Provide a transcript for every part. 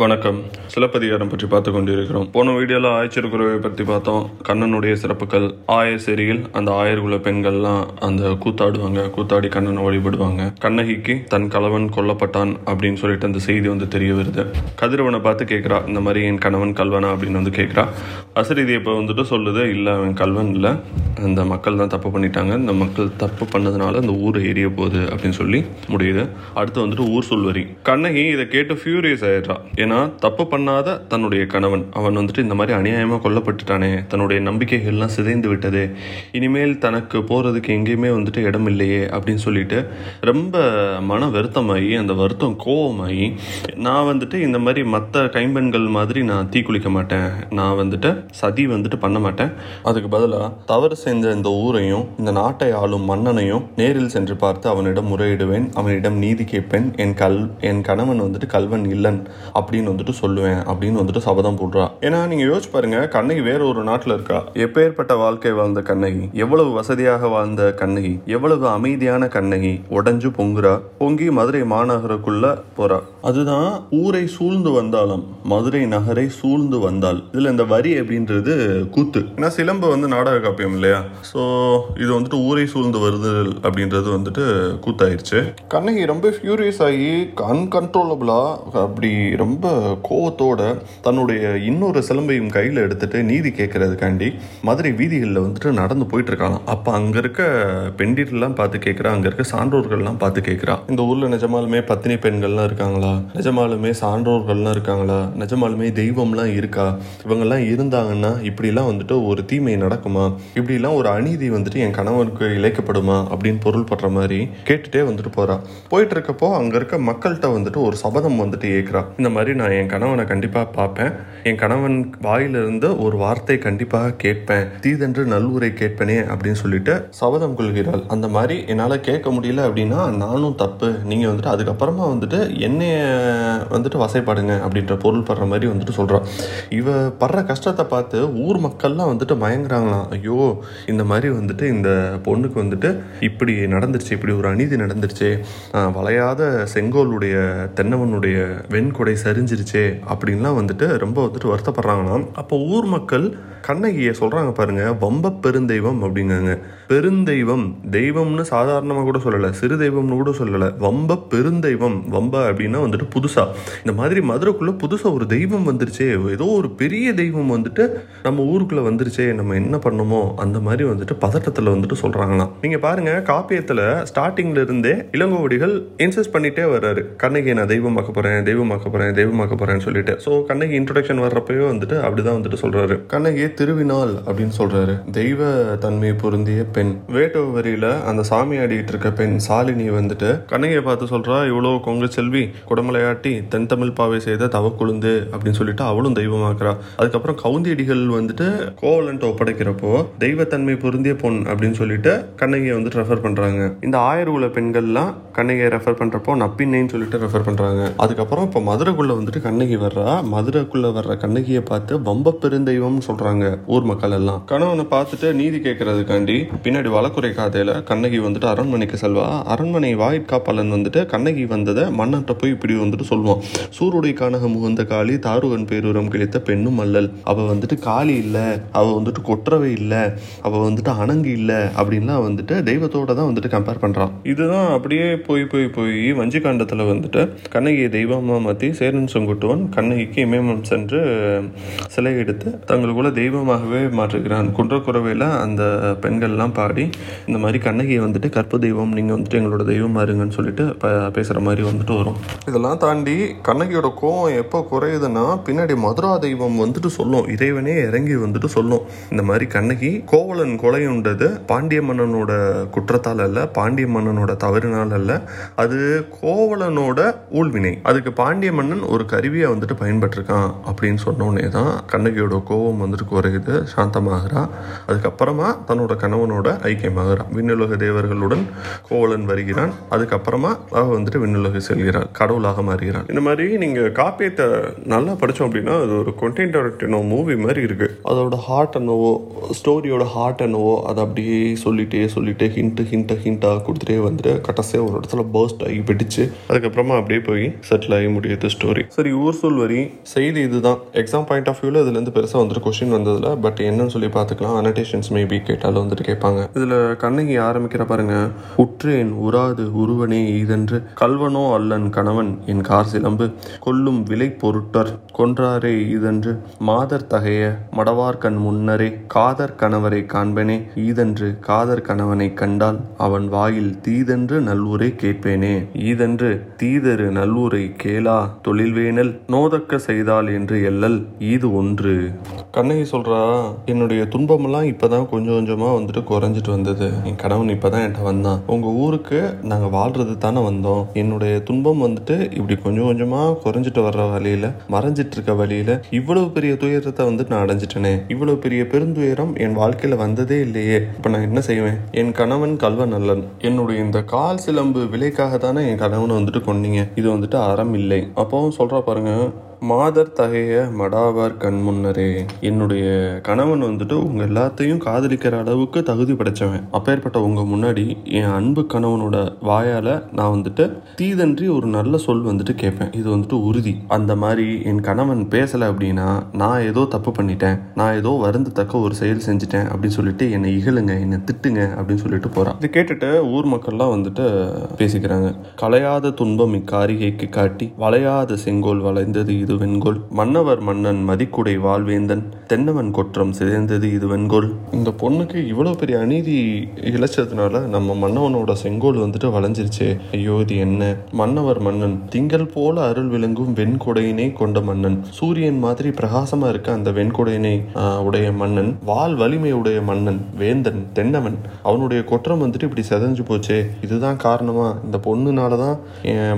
வணக்கம். சிலப்பதிகாரம் பற்றி பார்த்து கொண்டிருக்கிறோம். போன வீடியோவில் ஆய்ச்சிருக்குறவை பற்றி பார்த்தோம். கண்ணனுடைய சிறப்புகள். ஆயசேரியில் அந்த ஆயர்குல பெண்கள்லாம் அந்த கூத்தாடி கண்ணனை வழிபடுவாங்க. கண்ணகிக்கு தன் கணவன் கொல்லப்பட்டான் அப்படின்னு சொல்லிட்டு அந்த செய்தி வந்து தெரிய வருது. கதிரவனை பார்த்து கேட்குறா, இந்த மாதிரி என் கணவன் கல்வனா அப்படின்னு வந்து கேட்குறா. அசரீதி இப்போ வந்துட்டு சொல்லுது, இல்லை அவன் கல்வன் இல்லை, அந்த மக்கள் தான் தப்பு பண்ணிட்டாங்க, இந்த மக்கள் தப்பு பண்ணதுனால அந்த ஊர் எரிய போகுது அப்படின்னு சொல்லி முடியுது. அடுத்து வந்துட்டு ஊர் சொல்வரி. கண்ணகி இதை கேட்டு ஃபியூரியஸ் ஆயிடுறா. ஏன்னா தப்பு பண்ணாத தன்னுடைய கணவன் அவன் வந்துட்டு இந்த மாதிரி அநியாயமாக கொல்லப்பட்டுட்டானே, தன்னுடைய நம்பிக்கைகள்லாம் சிதைந்து விட்டது, இனிமேல் தனக்கு போகிறதுக்கு எங்கேயுமே வந்துட்டு இடம் இல்லையே அப்படின்னு சொல்லிட்டு ரொம்ப மன வருத்தமாகி, அந்த வருத்தம் கோபமாகி, நான் வந்துட்டு இந்த மாதிரி மற்ற கைம்பெண்கள் மாதிரி நான் தீக்குளிக்க மாட்டேன், நான் வந்துட்டு சதி வந்துட்டு பண்ண மாட்டேன், அதுக்கு பதிலாக தவறு சேர்ந்த இந்த ஊரையும் இந்த நாட்டை ஆளும் மன்னனையும் நேரில் சென்று பார்த்து அவனிடம் முறையிடுவேன், அவனிடம் நீதி கேட்பேன், என் கணவன் வந்துட்டு கல்வன் இல்லன் அப்படின்னு வந்துட்டு சொல்லுவேன் அப்படின்னு வந்துட்டு சபதம் போடுறா. ஏன்னா நீங்க யோசிச்சு பாருங்க, கண்ணகி வேற ஒரு நாட்டுல இருக்கா. எப்பேற்பட்ட வாழ்க்கை வாழ்ந்த கண்ணகி, எவ்வளவு வசதியாக வாழ்ந்த கண்ணகி, எவ்வளவு அமைதியான கண்ணகி உடைஞ்சு பொங்குறா. பொங்கி மதுரை மாநகருக்குள்ள போறா. அதுதான் ஊரை சூழ்ந்து வந்தாலும் மதுரை நகரை சூழ்ந்து வந்தால். இதுல இந்த வரி அப்படின்றது கூத்து. ஏன்னா சிலம்பு வந்து நாடக காப்பியம் இல்லையா, சோ இது வந்துட்டு ஊரை சூழ்ந்து வருது அப்படின்றது வந்துட்டு கூத்தாயிருச்சு. கண்ணகி ரொம்ப ஃபியூரியஸ் ஆகி அன்கன்ட்ரோலபிளா அப்படி ரொம்ப கோவத்தோட தன்னுடைய இன்னொரு சிலம்பையும் கையில் எடுத்துட்டு நீதி கேட்கறதுக்காண்டி மதுரை வீதிகளில் வந்துட்டு நடந்து போயிட்டு இருக்காங்க. அப்போ அங்கே இருக்க பெண்டிர்லாம் பார்த்து கேட்குறா, அங்கே இருக்க சான்றோர்கள்லாம் பார்த்து கேட்குறா, இந்த ஊரில் நிஜமாலுமே பத்தினி பெண்கள்லாம் இருக்காங்களா, நிஜமாலுமே சான்றோர்கள்லாம் இருக்காங்களா, நிஜமாலுமே தெய்வம்லாம் இருக்கா, இவங்கெல்லாம் இருந்தாங்கன்னா இப்படிலாம் வந்துட்டு ஒரு தீமை நடக்குமா, இப்படி ஒரு அநீதி வந்துட்டு என் கணவனுக்கு இழைக்கப்படுமா அப்படின்னு பொருள் படுற மாதிரி கேட்டுட்டே வந்துட்டு போறா. போயிட்டு இருக்கப்போ அங்க இருக்க மக்கள்கிட்ட வந்துட்டு ஒரு சபதம் வந்துட்டு ஏக்குறா, இந்த மாதிரி நான் என் கணவனை கண்டிப்பா பார்ப்பேன், என் கணவன் வாயிலிருந்து ஒரு வார்த்தை கண்டிப்பாக கேட்பேன், தீதென்று நல்லூரை கேட்பேனே அப்படின்னு சொல்லிட்டு சபதம் கொள்கிறாள். அந்த மாதிரி என்னால கேட்க முடியல அப்படின்னா நானும் தப்பு, நீங்க வந்துட்டு அதுக்கப்புறமா வந்துட்டு என்னைய வந்துட்டு வசைப்பாடுங்க அப்படின்ற பொருள் படுற மாதிரி வந்துட்டு சொல்றா. இவ படுற கஷ்டத்தை பார்த்து ஊர் மக்கள்லாம் வந்துட்டு மயங்குறாங்களாம். ஐயோ, இந்த மாதிரி வந்துட்டு இந்த பொண்ணுக்கு வந்துட்டு இப்படி நடந்துருச்சு, இப்படி ஒரு அநீதி நடந்துருச்சு, வளையாத செங்கோலுடைய தென்னவனுடைய வெண்கொடை சரிஞ்சிருச்சு அப்படின்லாம் வந்துட்டு ரொம்ப வந்துட்டு வருத்தப்படுறாங்களாம். அப்போ ஊர் மக்கள் கண்ணகியை சொல்றாங்க, பாருங்க வம்ப பெருந்தெய்வம் அப்படிங்காங்க. பெருந்தெய்வம், தெய்வம்னு சாதாரணமாக கூட சொல்லலை, சிறு தெய்வம்னு கூட சொல்லலை, வம்ப பெருந்தெய்வம். வம்ப அப்படின்னா வந்துட்டு புதுசா, இந்த மாதிரி மதுரைக்குள்ள புதுசா ஒரு தெய்வம் வந்துருச்சு, ஏதோ ஒரு பெரிய தெய்வம் வந்துட்டு நம்ம ஊருக்குள்ள வந்துருச்சு, நம்ம என்ன பண்ணுமோ அந்த மாதிரி வந்துட்டு பதட்டத்தில் வந்துட்டு சொல்றாங்களாம். நீங்க பாருங்க, காப்பியத்துல ஸ்டார்டிங்ல இருந்தே இளங்கோ அடிகள் இன்சிஸ்ட் பண்ணிட்டே வர்றாரு, கண்ணகி நான் தெய்வமாக்க போறேன்னு சொல்லிட்டு. சோ கண்ணகி இன்ட்ரோடக்ஷன் வர்றப்பவே வந்துட்டு அப்படிதான் வந்துட்டு சொல்றாரு, கண்ணகியை திருவினாள் அப்படின்னு சொல்றாரு. தெய்வ தன்மை பொருந்திய பெண், வேட்டுவ வரியில அந்த சாமி ஆடிட்டு இருக்க பெண் சாலினி வந்துட்டு கண்ணகியை பார்த்து சொல்றா, இவ்வளவு கொங்கு செல்வி குடமலையாட்டி தென் தமிழ் பாவை செய்த தவ குழுந்து அப்படின்னு சொல்லிட்டு அவளும் தெய்வமாக்குறா. அதுக்கப்புறம் கவுந்தி அடிகள் வந்துட்டு கோவலன் ஒப்படைக்கிறப்போ தெய்வத்தன்மை பொருந்திய பொன் அப்படின்னு சொல்லிட்டு கண்ணகியை வந்துட்டு ரெஃபர் பண்றாங்க. இந்த ஆயர்குல பெண்கள்லாம் கண்ணகியை ரெஃபர் பண்றப்போ நப்பின்னைன்னு சொல்லிட்டு ரெஃபர் பண்றாங்க. அதுக்கப்புறம் இப்போ மதுரைக்குள்ள வந்துட்டு கண்ணகி வர்றா. மதுரைக்குள்ள வர்ற கண்ணகியை பார்த்து வம்ப பெருந்தெய்வம்னு சொல்றாங்க ஊர் மக்கள் எல்லாம். கணவனை பார்த்துட்டு நீதி கேட்கறதுக்காண்டி பின்னாடி வழக்குரை காதையில கண்ணகி வந்துட்டு அரண்மனைக்கு செல்வா. அரண்மனை வாயிற்காப்பாளன் வந்துட்டு கண்ணகி வந்ததை மன்னன்ட்ட போய் இப்படி வந்துட்டு சொல்லுவான், சூருடை காணக முகந்த காளி தாருகன் பேரூரம் கிழித்த பெண்ணும் அல்லல், அவ வந்துட்டு காளி இல்ல, அவ வந்துட்டு கொற்றவை இல்ல, அவ வந்துட்டு அணங்கு இல்ல அப்படின்லாம் வந்துட்டு தெய்வத்தோட தான் வந்துட்டு கம்பேர் பண்றான். இதுதான் அப்படியே போய் போய் போய் வஞ்சி காண்டத்துல வந்துட்டு கண்ணகியை தெய்வமா மாத்தி சேரன் செங்குட்டுவன் கண்ணகிக்கு இமயமம் சென்று சிலை எடுத்து தங்களுக்குள்ள தெய்வமாகவே மாற்றுகிறான். குன்றக்குறவையில அந்த பெண்கள்லாம் பாடி இந்த மாதிரி கண்ணகியை வந்துட்டு கற்பு தெய்வம், நீங்க வந்துட்டு எங்களோட தெய்வமா இருங்கன்னு சொல்லிட்டு பேசுற மாதிரி வந்துட்டு வரும். இதெல்லாம் தாண்டி கண்ணகியோட கோவம் எப்போ குறையுதுன்னா பின்னாடி மதுரா தெய்வம் வந்துட்டு சொல்லும், இறைவனே இறங்கி வந்துட்டு சொல்லும், இந்த மாதிரி கண்ணகி கோவலன் கொலையுண்டது பாண்டிய மன்னனோட குற்றத்தால் அல்ல, பாண்டிய மன்னனோட தவறினால் அல்ல, அது கோவலனோட ஊழ்வினை, அதுக்கு பாண்டிய மன்னன் ஒரு கருவியை வந்துட்டு பயன்பட்டிருக்கான் அப்படின்னு சொன்னோடனே தான் கண்ணகியோட கோபம் வந்துட்டு குறையுது, சாந்தமாகறா. அதுக்கப்புறமா தன்னோட கணவனோட தேவர்களோட ஐக்கியமாகிறான். விண்ணுலக தேவர்களுடன் கோவலன் வருகிறான். அதுக்கப்புறமா அவ வந்துட்டு விண்ணுலகு செல்கிறாள், கடவுளாக மாறுகிறாள். இந்த மாதிரி நீங்கள் காப்பியத்தை நல்லா படித்தோம் அப்படின்னா அது ஒரு கண்டெம்பரரி மூவி மாதிரி இருக்குது. அதோட ஹார்ட் என்னவோ, ஸ்டோரியோட ஹார்ட் என்னவோ, அதை அப்படியே சொல்லிட்டே ஹிண்ட்டாக கொடுத்துட்டே வந்துட்டு கடைசியாக ஒரு இடத்துல பர்ஸ்ட் ஆகி பிடிச்சு அதுக்கப்புறமா அப்படியே போய் செட்டில் ஆகி முடியுது ஸ்டோரி. சரி, ஊர் சொல் வரி செய்தி இதுதான். எக்ஸாம் பாயிண்ட் ஆஃப் வியூவில் இதுலேருந்து பெருசாக வந்துட்டு கொஸ்டின் வந்ததில்லை, பட் என்னன்னு சொல்லி பார்த்துக்கலாம். அனோடேஷன்ஸ் மேபி கேட்டாலும் வந்துட்டு கேட்பாங்க. இதில் கண்ணகி ஆரம்பிக்கிற பாருங்க. உற்றேன் உராது உருவனே இதென்று கல்வனோ அல்லன் கணவன் என் கார் சிலம்பு கொல்லும் விலை பொருட்டர் கொன்றாரே இதென்று மாதர் தகைய மடவார்கண் முன்னரே காதர் கணவரை காண்பனே ஈதென்று காதர் கணவனை கண்டால் அவன் வாயில் தீதென்று நல்லூரை கேட்பேனே ஈதென்று தீதரு நல்லூரை கேளா தொழில்வேனல் நோதக்க செய்தால் என்று எல்லல் ஈது ஒன்று. கண்ணகி சொல்றா, என்னுடைய துன்பமெல்லாம் இப்பதான் கொஞ்சம் கொஞ்சமா வந்துட்டு குறைஞ்சிட்டு வந்தது. என் கணவன் இப்பதான் என்கிட்ட வந்தான். உங்க ஊருக்கு நாங்க வாழ்றது தானே வந்தோம். என்னுடைய துன்பம் வந்துட்டு இப்படி கொஞ்சம் கொஞ்சமா குறைஞ்சிட்டு வர்ற வழியில, மறைஞ்சிட்டு இருக்க வழியில இவ்வளவு பெரிய துயரத்தை வந்துட்டு நான் அடைஞ்சிட்டேனே. இவ்வளவு பெரிய பெருந்துயரம் என் வாழ்க்கையில வந்ததே இல்லையே. இப்ப நான் என்ன செய்வேன்? என் கணவன் கல்வன் அல்லன். என்னுடைய இந்த கால் சிலம்பு விலைக்காக தானே என் கணவனை வந்துட்டு கொன்னீங்க. இது வந்துட்டு அறம் இல்லை. அப்பவும் சொல்ற பாருங்க, மாதர் தகைய மடாவார் கண் முன்னரே. என்னுடைய கணவன் வந்துட்டு உங்க எல்லாத்தையும் காதலிக்கிற அளவுக்கு தகுதி படைச்சவன். அப்பேற்பட்ட உங்க முன்னாடி என் அன்பு கணவனோட வாயால நான் வந்துட்டு தீதன்றி ஒரு நல்ல சொல் வந்துட்டு கேட்பேன். இது வந்துட்டு உறுதி. அந்த மாதிரி என் கணவன் பேசல அப்படின்னா நான் ஏதோ தப்பு பண்ணிட்டேன், நான் ஏதோ வருந்தத்தக்க ஒரு செயல் செஞ்சுட்டேன் அப்படின்னு சொல்லிட்டு என்னை இகழுங்க, என்னை திட்டுங்க அப்படின்னு சொல்லிட்டு போறான். இது கேட்டுட்டு ஊர் மக்கள்லாம் வந்துட்டு பேசிக்கிறாங்க. கலையாத துன்பம் இக்காரிகைக்கு காட்டி வளையாத செங்கோல் வளைந்தது இது வெண்கோல் மன்னவர் மன்னன் மதிக்குடை வாழ்வேந்தன் தென்னவன் கொற்றம் சிதைந்தது இது வெண்கோல். இந்த பொண்ணுக்கு இவ்வளவு பெரிய அநீதி இழைச்சதுனால நம்ம மன்னவனோட செங்கோல் வந்துட்டு வளைஞ்சிருச்சு. ஐயோ இது என்ன? மன்னவர் மன்னன் திங்கள் போல அருள் விளங்கும் வெண்கொடையினை கொண்ட மன்னன். சூரியன் மாதிரி பிரகாசமா இருக்க அந்த வெண்கொடையினை உடைய மன்னன், வால் வலிமை உடைய மன்னன் வேந்தன் தென்னவன், அவனுடைய கொற்றம் வந்துட்டு இப்படி சிதைஞ்சு போச்சே. இதுதான் காரணமா? இந்த பொண்ணுனாலதான்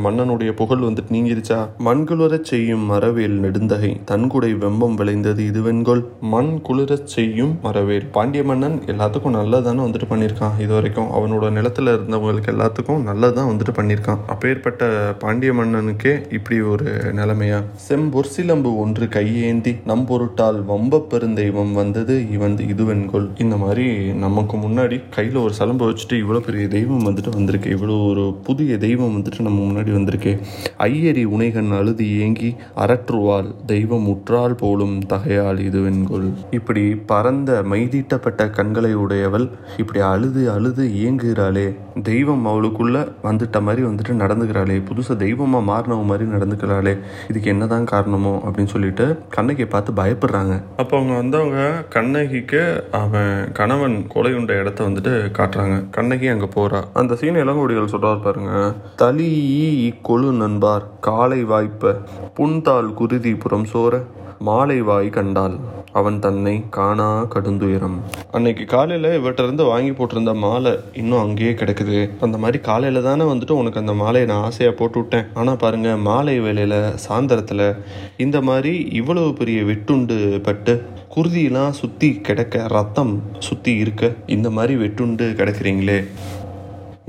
மன்னனுடைய புகழ் வந்துட்டு நீங்கிருச்சா? மண்குளர செய்யும் மரவேல் நெடுந்தகை தன்குடை வெம்பம் விளைந்தது இதுவென்கோல் மண் குளிரச் செய்யும் மரவேல். பாண்டிய மன்னன் எல்லாத்துக்கும் நல்லதானே வந்துட்டு பண்ணியிருக்கான். இது வரைக்கும் அவனோட நிலத்தில் இருந்தவங்களுக்கு எல்லாத்துக்கும் நல்லதான் வந்துட்டு பண்ணியிருக்கான். அப்பேற்பட்ட பாண்டிய மன்னனுக்கே இப்படி ஒரு நிலைமையா? செம்பொற் சிலம்பு ஒன்று கையேந்தி நம்பொருட்டால் வம்ப பெருந்தெய்வம் வந்தது இவன் இதுவென்கோல். இந்த மாதிரி நமக்கு முன்னாடி கையில் ஒரு சிலம்பு வச்சுட்டு இவ்வளோ பெரிய தெய்வம் வந்துட்டு வந்திருக்கு, இவ்வளோ ஒரு புதிய தெய்வம் வந்துட்டு நம்ம முன்னாடி வந்திருக்கு. ஐயரி உனைகண் அழுது ஏங்கி அரற்றுவாள் தெய்வம் உற்றால் போலும் தகையால் இதுவென்கொள். இப்படி பரந்த மைதீட்டப்பட்ட கண்களை உடையவள் இப்படி அழுது அழுது இயங்குகிறாளே, தெய்வம் அவளுக்குள்ள வந்துட்ட மாதிரி வந்துட்டு நடந்துக்கிறாளே, புதுசாக தெய்வமாக மாறினவ மாதிரி நடந்துக்கிறாளே, இதுக்கு என்னதான் காரணமோ அப்படின்னு சொல்லிட்டு கண்ணகியை பார்த்து பயப்படுறாங்க. அப்போ அவங்க வந்தவங்க கண்ணகிக்கு அவன் கணவன் கொலை உண்ட இடத்த வந்துட்டு காட்டுறாங்க. கண்ணகி அங்கே போறா. அந்த சீன் இளங்கோ அடிகள் சொல்றாரு பாருங்க. தலி கொழு நண்பார் காலை வாய்ப்ப புன்தாள் குருதி புறம் சோர மாலை வாய் கண்டாள் அவன் தன்னை காணா கடுந்துயரம். அன்னைக்கு காலையில் இவட்டிருந்து வாங்கி போட்டிருந்த மாலை இன்னும் அங்கேயே கிடக்குது. அந்த மாதிரி காலையில் தானே வந்துட்டு உனக்கு அந்த மாலையை நான் ஆசையாக போட்டு விட்டேன். ஆனால் பாருங்கள், மாலை வேலையில் சாயந்தரத்தில் இந்த மாதிரி இவ்வளவு பெரிய வெட்டுண்டு பட்டு குருதியெலாம் சுற்றி கிடக்க, ரத்தம் சுற்றி இருக்க, இந்த மாதிரி வெட்டுண்டு கிடக்கிறீங்களே,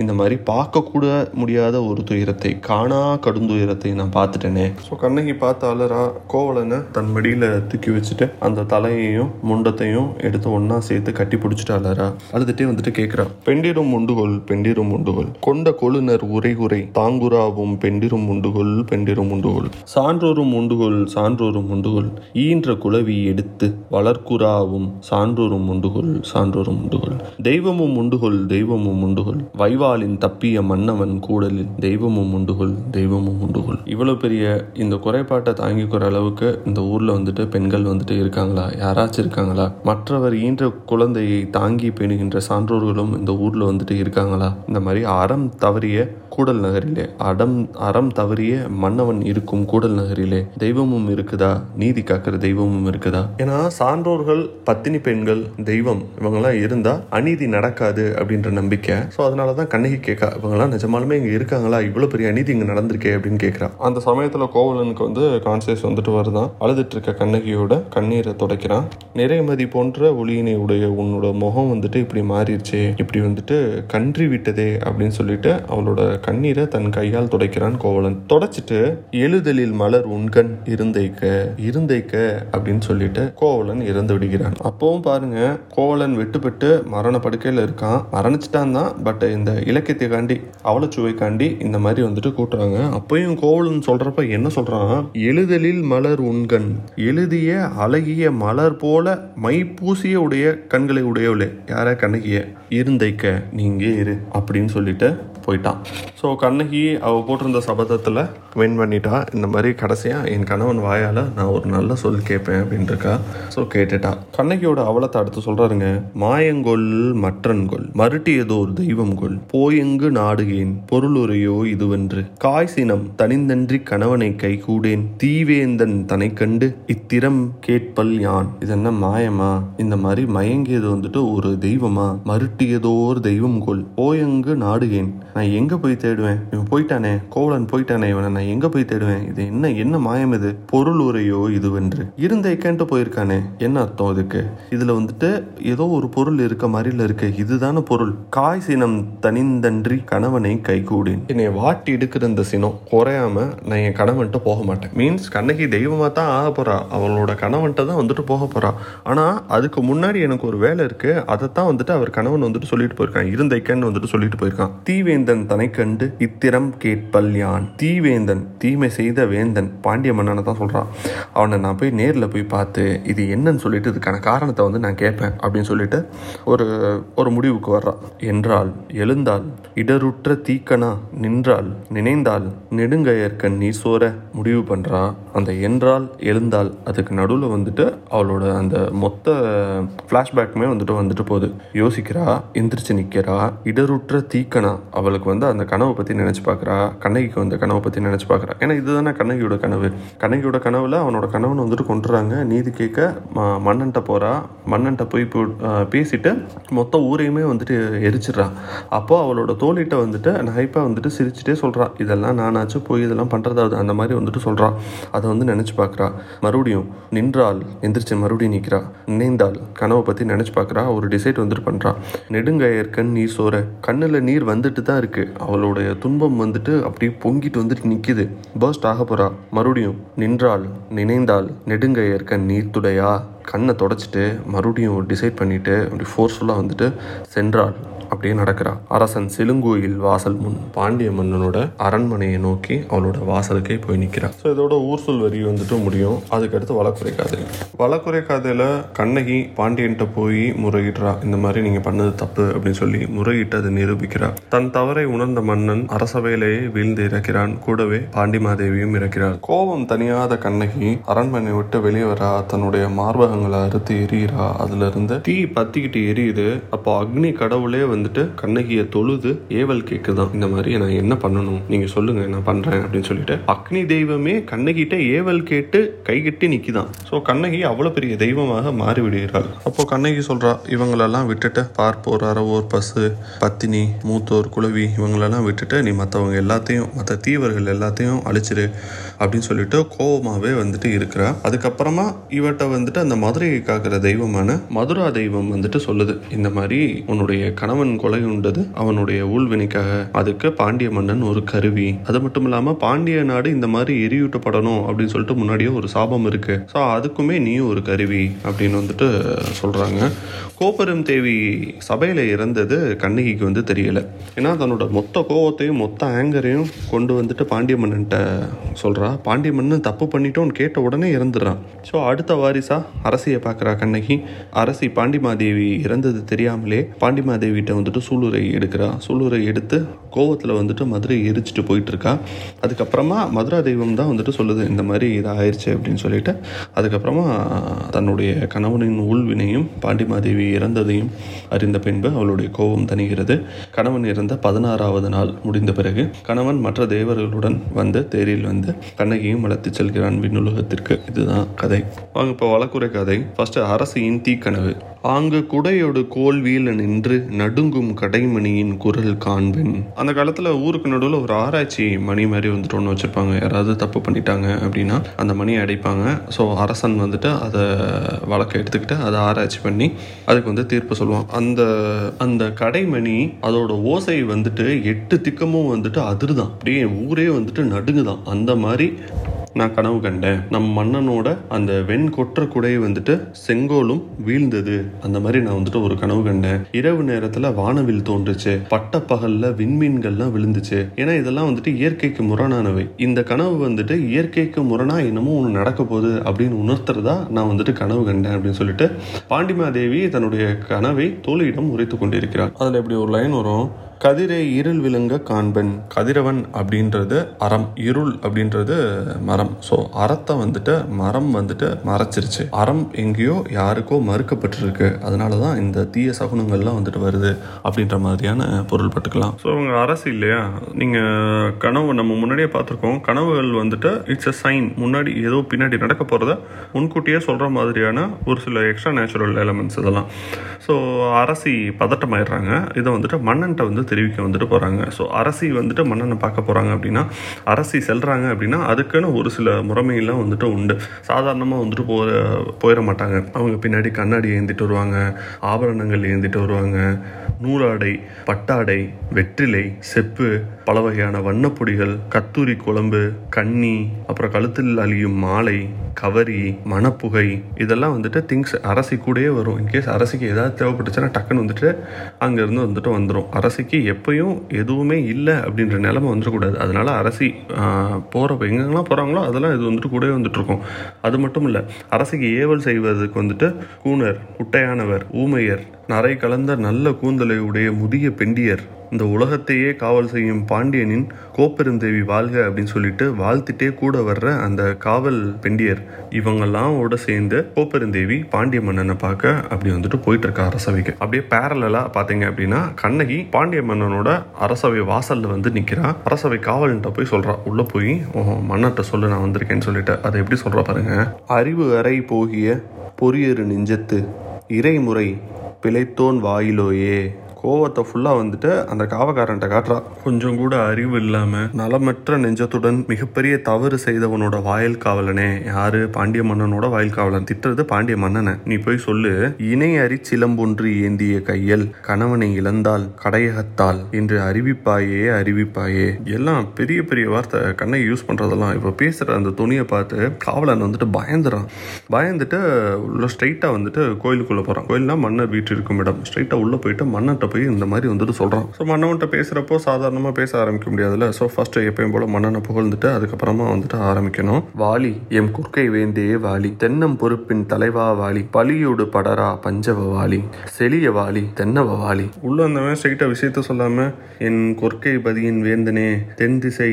இந்த மாதிரி பார்க்கக்கூட முடியாத ஒரு துயரத்தை, காணா கடுந்துயரத்தை நான் பார்த்துட்டேனே. ஸோ கண்ணகி பார்த்தாலரா கோவலனை தன் மடியில் தூக்கி வச்சுட்டு அந்த தலையையும் முண்டத்தையும் எடுத்து ஒன்றா சேர்த்து கட்டி பிடிச்சிட்டாலரா. அழுதுகிட்டே வந்துட்டு கேட்குறா. பெண்டிரும் உண்டுகொள் பெண்டிரும் உண்டுகொள் கொண்ட கொழுனர் உரை உரை தாங்குராவும் பெண்டிரும் உண்டுகொள் பெண்டிரும் உண்டுகொள் சான்றோரும் உண்டுகொள் சான்றோரும் உண்டுகொள் ஈன்ற குலவி எடுத்து வளர்க்குறாவும் சான்றோரும் உண்டுகொள் சான்றோரும் உண்டுகொள் தெய்வமும் உண்டுகொள் தெய்வமும் உண்டுகொள் வைவா தப்பிய மன்னவன் கூடலில் தெய்வமும் உண்டுகொள் தெய்வமும் உண்டுகொள். இவ்வளவு பெரிய இந்த குறைபாட்டை தாங்கிக்கிற அளவுக்கு இந்த ஊர்ல வந்துட்டு பெண்கள் வந்துட்டு இருக்காங்களா? யாராச்சும் இருக்காங்களா? மற்றவர் ஈன்ற குழந்தையை தாங்கி பேணுகின்ற சான்றோர்களும் இந்த ஊர்ல வந்துட்டு இருக்காங்களா? இந்த மாதிரி அறம் தவறிய கூடல் நகரிலே, அறம் தவறிய மன்னவன் இருக்கும் கூடல் நகரிலே தெய்வமும் இருக்குதா, நீதி காக்கிற தெய்வமும் இருக்குதா? ஏன்னா சான்றோர்கள், பத்தினி பெண்கள், தெய்வம் இவங்கெல்லாம் இருந்தா அநீதி நடக்காது அப்படின்ற நம்பிக்கை. ஸோ அதனாலதான் கண்ணகி கேட்கா, இவங்கெல்லாம் நிஜமாலுமே இங்க இருக்காங்களா, இவ்வளவு பெரிய அநீதி இங்க நடந்திருக்கே அப்படின்னு கேட்கிறா. அந்த சமயத்துல கோவலனுக்கு வந்து கான்சியஸ் வந்துட்டு வருதான். அழுதுட்டு இருக்க கண்ணகியோட கண்ணீரை துடைக்கிறான். நிறைமதி போன்ற ஒளியினை உடைய உன்னோட முகம் வந்துட்டு இப்படி மாறிடுச்சே, இப்படி வந்துட்டு கன்றி விட்டதே அப்படின்னு சொல்லிட்டு அவளோட கண்ணீரை தன் கையால் துடைக்கிறான் கோவலன். துடைச்சிட்டு எழுதலில் மலர் உண்கண் இருந்தைக்க அப்படின்னு சொல்லிட்டு கோவலன் இறந்து விடுகிறான். அப்பவும் பாருங்க, கோவலன் வெட்டுப்பட்டு மரண படுக்கையில இருக்கான். மரணிச்சிட்டான் தான், பட் இந்த இலக்கியத்தை காண்டி அவள சுவைக்காண்டி இந்த மாதிரி வந்துட்டு கூட்டுறாங்க. அப்பயும் கோவலன் சொல்றப்ப என்ன சொல்றான், எழுதலில் மலர் உண்கண், எழுதிய அழகிய மலர் போல மை பூசிய உடைய கண்களை உடையவளே, யார கண்ணகிய, இருந்தைக்க நீங்க இரு அப்படின்னு சொல்லிட்டு போயிட்டான். ஸோ கண்ணகி அவள் போட்டிருந்த சபதத்தில் வின் பண்ணிட்டா. இந்த மாதிரி கடைசியாக என் கணவன் வாயால் நான் ஒரு நல்ல சொல் கேட்பேன் அப்படின்னு இருக்கா. ஸோ கேட்டுட்டா. கண்ணகியோட அவலத்தை அடுத்து சொல்கிறாருங்க. மாயங்கொள் மற்றன்கொள் மறுட்டியதோர் தெய்வம் கொள் போயெங்கு நாடுகேன் பொருளுரையோ இதுவென்று காய்சினம் தனிந்தன்றி கணவனை கை கூடேன் தீவேந்தன் தனை கண்டு இத்திரம் கேட்பல் யான். இது என்ன மாயமா, இந்த மாதிரி மயங்கியது வந்துட்டு ஒரு தெய்வமா? மறுட்டியதோர் தெய்வம் கொள் போயெங்கு நாடுகேன், நான் எங்க போய் தேடுவேன், இவன் போயிட்டானே கோவலன் போயிட்டானே, இவனை நான் எங்க போய் தேடுவேன், இது என்ன என்ன மாயம் இது, பொருள் உரையோ இதுவென்று, இருந்தேக்கேன்ட்டு போயிருக்கானே, என்ன அர்த்தம் இதுக்கு, இதுல வந்துட்டு ஏதோ ஒரு பொருள் இருக்க மாதிரில இருக்கு, இதுதான பொருள். காய் சினம் தனிந்தன்றி கணவனை கைகூடேன், என்னை வாட்டி எடுக்கிற இந்த சினம் குறையாம நான் என் கணவன்ட்டு போக மாட்டேன். மீன்ஸ் கண்ணகி தெய்வமா தான் ஆக போறா, அவளோட கணவன்ட்ட தான் வந்துட்டு போக போறா. ஆனா அதுக்கு முன்னாடி எனக்கு ஒரு வேலை இருக்கு, அதைத்தான் வந்துட்டு அவர் கணவன் வந்துட்டு சொல்லிட்டு போயிருக்கான், இருந்தைக்கேன்னு வந்துட்டு சொல்லிட்டு போயிருக்கான். தீவே தனை கண்டு இத்திரம் கேட்பல் யான், தீவேந்தன் தீமை செய்த வேந்தன் பாண்டிய மன்னனை தான் சொல்றான், அவனை நான் போய் நேரில் போய் பார்த்து இது என்னன்னு சொல்லிட்டு இதுக்கான காரணத்தை வந்து நான் கேட்பேன் அப்படின்னு சொல்லிட்டு ஒரு முடிவுக்கு வர்றான். என்றால் எழுந்தால் இடருற்ற தீக்கனா நின்றால் நினைந்தால் நெடுங்கயற்கண் நீ சோர முடிவு பண்றான். அந்த என்றால் எழுந்தால் அதுக்கு நடுவில் வந்துட்டு அவளோட அந்த மொத்த பிளாஷ்பேக்குமே வந்துட்டு போகுது. யோசிக்கிறா, எந்திரிச்சு நிற்கிறா, இடருற்ற தீக்கனா அவளுக்கு வந்து அந்த கனவை பற்றி நினச்சி பார்க்குறா, கண்ணகிக்கு வந்து கனவை பற்றி நினச்சி பார்க்குறா. ஏன்னா இதுதானே கண்ணகியோட கனவு. கண்ணகியோட கனவில் அவனோட கனவுன்னு வந்துட்டு கொண்டுறாங்க, நீதி கேட்க மன்னன்ட்ட போகிறா, மன்னன்ட்ட போய் பேசிட்டு மொத்த ஊரையுமே வந்துட்டு எரிச்சிட்றான். அப்போது அவளோட தோழிட்ட வந்துட்டு நகைப்பாக வந்துட்டு சிரிச்சுட்டே சொல்கிறான், இதெல்லாம் நானாச்சும் போய் இதெல்லாம் பண்ணுறதாவது அந்த மாதிரி வந்துட்டு சொல்கிறான். அதை வந்து நினச்சி பார்க்குறா. மறுபடியும் நின்றால் எந்திரிச்சு மறுபடியும் நிற்கிறா, நினைந்தால் கனவை பற்றி நினச்சி பார்க்குறா, ஒரு டிசைட் வந்துட்டு பண்ணுறான். நெடுங்கயற்கண் நீர் சோற, கண்ணில் நீர் வந்துட்டு தான் இருக்கு, அவளுடைய துன்பம் வந்துட்டு அப்படியே பொங்கிட்டு வந்துட்டு நிக்குது, பர்ஸ்ட் ஆக போறா. மறுபடியும் நின்றால் நினைந்தால் நெடுங்க ஏற்க நீர்த்துடையா, கண்ணை தொடச்சிட்டு மறுபடியும் டிசைட் பண்ணிட்டு அப்படி ஃபோர்ஸ்ஃபுல்லாக வந்துட்டு சென்றாள். அப்படியே நடக்கிறா. அரசன் செலுங்கோயில் வாசல் முன், பாண்டிய மன்னனோட அரண்மனையை நோக்கி அவளோட வாசலுக்கே போய் நிற்கிறான். ஸோ இதோட ஊர்சூல் வரி வந்துட்டு முடியும். அதுக்கடுத்து வழக்குரை காதை. வழக்குரை காதையில் கண்ணகி பாண்டியன்ட்ட போய் முறையிடுறா, இந்த மாதிரி நீங்கள் பண்ணது தப்பு அப்படின்னு சொல்லி முறையிட்டு அதை நிரூபிக்கிறா. தன் தவறை உணர்ந்த மன்னன் அரசவையிலேயே வீழ்ந்து இறக்கிறான், கூடவே பாண்டிமாதேவியும் இறக்கிறார். கோபம் தனியாத கண்ணகி அரண்மனை விட்டு வெளியே வரா, தன்னுடைய மார்பகங்களை அறுத்து எரியிறா, அதுல இருந்து தீ பத்திக்கிட்டு எரியுது. அப்போ அக்னி கடவுளே வந்துட்டு கண்ணகியை தொழுது ஏவல் கேக்குதான், இந்த மாதிரி நான் என்ன பண்ணணும் நீங்க சொல்லுங்க நான் பண்றேன் அப்படின்னு சொல்லிட்டு அக்னி தெய்வமே கண்ணகிட்ட ஏவல் கேட்டு கைகட்டி நிக்கிதான். ஸோ கண்ணகி அவ்வளவு பெரிய தெய்வமாக மாறிவிடுகிறாள். அப்போ கண்ணகி சொல்றா, இவங்களெல்லாம் விட்டுட்டு பார்ப்போர் அறவோர் பசு பத்தினி மூத்தோர் குலவி இவங்களெல்லாம் விட்டுட்டு நீ மற்றவங்க எல்லாத்தையும் மற்ற தீவர்கள் எல்லாத்தையும் அழிச்சிரு அப்படின்னு சொல்லிட்டு கோபமாவே வந்துட்டு இருக்கிறா. அதுக்கப்புறமா இவட்ட வந்துட்டு அந்த மதுரையை காக்கிற தெய்வமான மதுரா தெய்வம் வந்துட்டு சொல்லுது, இந்த மாதிரி உன்னுடைய கணவன் கொலை உண்டது அவனுடைய ஊழ்வினைக்காக, அதுக்கு பாண்டிய மன்னன் ஒரு கருவி, அது மட்டும் இல்லாம பாண்டிய நாடு இந்த மாதிரி எரியூட்டப்படணும் அப்படின்னு சொல்லிட்டு முன்னாடியே ஒரு சாபம் இருக்கு, ஸோ அதுக்குமே நீ ஒரு கருவி அப்படின்னு வந்துட்டு சொல்றாங்க. கோபுரம் தேவி சபையில இறந்தது கண்ணகிக்கு வந்து தெரியல, ஏன்னா தன்னோட மொத்த கோபத்தையும் மொத்த ஆங்கரையும் கொண்டு வந்துட்டு பாண்டிய மன்னன்ட்ட சொல்றா. பாண்டிய மன்னன் தப்பு பண்ணிட்டோன்னு கேட்ட உடனே இறந்துடுறான். ஸோ அடுத்த வாரிசா அரசியை பார்க்குறா கண்ணகி. அரசி பாண்டிமாதேவி இறந்தது தெரியாமலே பாண்டிமாதேவிட்ட வந்து வந்துட்டு சூளுரை எடுக்கிறா. சூளுரை எடுத்து கோவத்தில் வந்துட்டு மதுரை எரிச்சிட்டு போயிட்டுருக்கா. அதுக்கப்புறமா மதுரா தெய்வம் தான் வந்துட்டு சொல்லுது இந்த மாதிரி இதாகிடுச்சு அப்படின்னு சொல்லிட்டு. அதுக்கப்புறமா தன்னுடைய கணவனின் உள்வினையும் பாண்டிமாதேவி இறந்ததையும் அறிந்த பின்பு அவளுடைய கோபம் தணிகிறது. கணவன் இறந்த 16வது நாள் முடிந்த பிறகு கணவன் மற்ற தேவர்களுடன் வந்து தேரில் வந்து கண்ணகியும் வளர்த்து செல்கிறான் விண்ணுலகத்திற்கு. இதுதான் கதை. வாங்க இப்போ வழக்குரை கதை. ஃபர்ஸ்ட், அரசியின் தீக்கனவு. ஆங்கு குடையோடு கோல்வியில் நின்று நடுங்கும் கடைமணியின் குரல் காண்பின். அந்த காலத்தில் ஊருக்கு நடுவில் ஒரு ஆராய்ச்சி மணி மாதிரி வந்துட்டு ஒன்று வச்சுருப்பாங்க. யாராவது தப்பு பண்ணிட்டாங்க அப்படின்னா அந்த மணியை அடைப்பாங்க. ஸோ அரசன் வந்துட்டு அதை வழக்கை எடுத்துக்கிட்டு அதை ஆராய்ச்சி பண்ணி அதுக்கு வந்து தீர்ப்பு சொல்லுவான். அந்த கடைமணி அதோட ஓசை வந்துட்டு 8 திக்கமும் வந்துட்டு அதிர்தான். அப்படியே ஊரே வந்துட்டு நடுங்குதான். அந்த மாதிரி நான் கனவு கண்டேன். நம் மன்னனோட அந்த வெண் கொற்ற குடையை வந்துட்டு செங்கோலும் வீழ்ந்தது. அந்த மாதிரி நான் வந்துட்டு ஒரு கனவு கண்டேன். இரவு நேரத்தில் வானவில் தோன்றுச்சு. பட்ட பகலில் விண்மீன்கள்லாம் விழுந்துச்சு. ஏன்னா இதெல்லாம் வந்துட்டு இயற்கைக்கு முரணானவை. இந்த கனவு வந்துட்டு இயற்கைக்கு முரணா என்னமோ ஒன்று நடக்க போகுது அப்படின்னு உணர்த்துறதா நான் வந்துட்டு கனவு கண்டேன் அப்படின்னு சொல்லிட்டு பாண்டிமாதேவி தன்னுடைய கனவை தோழியிடம் உரைத்து கொண்டிருக்கிறார். அதில் இப்படி ஒரு லைன் வரும், கதிரை இருள் விளங்க காண்பன். கதிரவன் அப்படின்றது அறம், இருள் அப்படின்றது மரம். ஸோ அறத்தை வந்துட்டு மரம் வந்துட்டு மறைச்சிருச்சு. அறம் எங்கேயோ யாருக்கோ மறுக்கப்பட்டிருக்கு. அதனால தான் இந்த தீய சகுனங்கள்லாம் வந்துட்டு வருது அப்படின்ற மாதிரியான பொருள் பட்டுக்கலாம். ஸோ அவங்க அரசு இல்லையா, நீங்கள் கனவு நம்ம முன்னாடியே பார்த்துருக்கோம். கனவுகள் வந்துட்டு இட்ஸ் அ சைன், முன்னாடி ஏதோ பின்னாடி நடக்க போகிறத முன்கூட்டியே சொல்கிற மாதிரியான ஒரு சில எக்ஸ்ட்ரா நேச்சுரல் எலமெண்ட்ஸ் இதெல்லாம். ஸோ அரசி பதட்டமாயிடுறாங்க. இதை வந்துட்டு மன்னன்ட்ட வந்து தெரிவிக்க வந்துட்டு போறாங்க. ஸோ அரசி வந்துட்டு மன்னனை பார்க்க போறாங்க அப்படின்னா, அரசி செல்றாங்க அப்படின்னா அதுக்குன்னு ஒரு சில முறைமையெல்லாம் வந்துட்டு உண்டு. சாதாரணமாக வந்துட்டு போயிட மாட்டாங்க. அவங்க பின்னாடி கண்ணாடி ஏந்திட்டு வருவாங்க, ஆபரணங்கள் ஏந்திட்டு வருவாங்க, நூலாடை, பட்டாடை, வெற்றிலை, செப்பு, பல வகையான வண்ணப்பொடிகள், கத்தூரி குழம்பு, கண்ணி, அப்புறம் கழுத்தில் அழியும் மாலை, கவரி, மணப்புகை, இதெல்லாம் வந்துட்டு திங்ஸ் அரசி கூடயே வரும். இன்கேஸ் அரசிக்கு ஏதாவது தேவைப்பட்டுச்சுன்னா டக்குன்னு வந்துட்டு அங்கேருந்து வந்துட்டு வந்துடும். அரசிக்கு எப்பயும் எதுவுமே இல்லை அப்படின்ற நிலைமை வந்துடக்கூடாது. அதனால் அரசி போகிறப்ப எங்கெங்கெல்லாம் போகிறாங்களோ அதெல்லாம் இது வந்துட்டு கூடவே வந்துட்டுருக்கும். அது மட்டும் இல்லை, அரசிக்கு ஏவல் செய்வதற்கு வந்துட்டு கூணர், குட்டையானவர், ஊமையர், நரை கலந்த நல்ல கூந்தலை உடைய முதிய பெண்டியர், இந்த உலகத்தையே காவல் செய்யும் பாண்டியனின் கோப்பெருந்தேவி வாழ்க அப்படின்னு சொல்லிட்டு வாழ்த்துட்டே கூட வர்ற அந்த காவல் பெண்டியர், இவங்கெல்லாம் ஓட சேர்ந்து கோப்பெருந்தேவி பாண்டிய மன்னனை பார்க்க அப்படி வந்துட்டு போயிட்டு இருக்க அரசவைக்கு. அப்படியே பேரலா பார்த்தீங்க அப்படின்னா கண்ணகி பாண்டிய மன்னனோட அரசவை வாசல்ல வந்து நிற்கிறா. அரசவை காவல்கிட்ட போய் சொல்றா, உள்ள போய் மன்னர்கிட்ட சொல்லு நான் வந்திருக்கேன்னு சொல்லிட்டு. அதை எப்படி சொல்றா பாருங்க. அறிவு அறை போகிய பொறியரு நெஞ்சத்து இறைமுறை பிழைத்தோன் வாயிலோயே. கோவத்தை ஃபுல்லாக வந்துட்டு அந்த காவக்காரன்ட்ட காட்டுறா. கொஞ்சம் கூட அறிவு இல்லாமல் நலமற்ற நெஞ்சத்துடன் மிகப்பெரிய தவறு செய்தவனோட வாயில் காவலனே. யாரு? பாண்டிய மன்னனோட வாயில் காவலன். திட்டுறது பாண்டிய மன்னனை. நீ போய் சொல்லு, இணை அறி சிலம்பொன்று ஏந்திய கையல் கணவனை இழந்தால் கடையகத்தால் என்று அறிவிப்பாயே அறிவிப்பாயே. எல்லாம் பெரிய பெரிய வார்த்தை கண்ணை யூஸ் பண்ணுறதெல்லாம். இப்போ பேசுகிற அந்த துணியை பார்த்து காவலன் வந்துட்டு பயந்துறான். பயந்துட்டு உள்ள ஸ்ட்ரைட்டாக வந்துட்டு கோயிலுக்குள்ளே போகிறான். கோயில்னா மன்னர் வீட்டு இருக்கும் இடம். ஸ்ட்ரைட்டாக உள்ளே போயிட்டு மன்னர்கிட்ட போய் இந்த மாதிரி வந்துட்டு சொல்கிறான். ஸோ மன்னன்கிட்ட பேசுகிறப்போ சாதாரணமாக பேச ஆரம்பிக்க முடியாதுல்ல. ஸோ ஃபர்ஸ்ட் எப்பயும் போல மன்னனை புகழ்ந்துட்டு அதுக்கப்புறமா வந்துட்டு ஆரம்பிக்கணும். வாலி எம் குர்க்கை வேந்தே வாலி தென்னம் பொறுப்பின் தலைவா வாலி பலியோடு படரா பஞ்சவ வாலி செலிய வாலி தென்னவ வாலி. உள்ள அந்தவன் ஸ்ட்ரைட்டா விஷயத்த சொல்லாமல் என் கொற்கை பதியின் வேந்தனே தென் திசை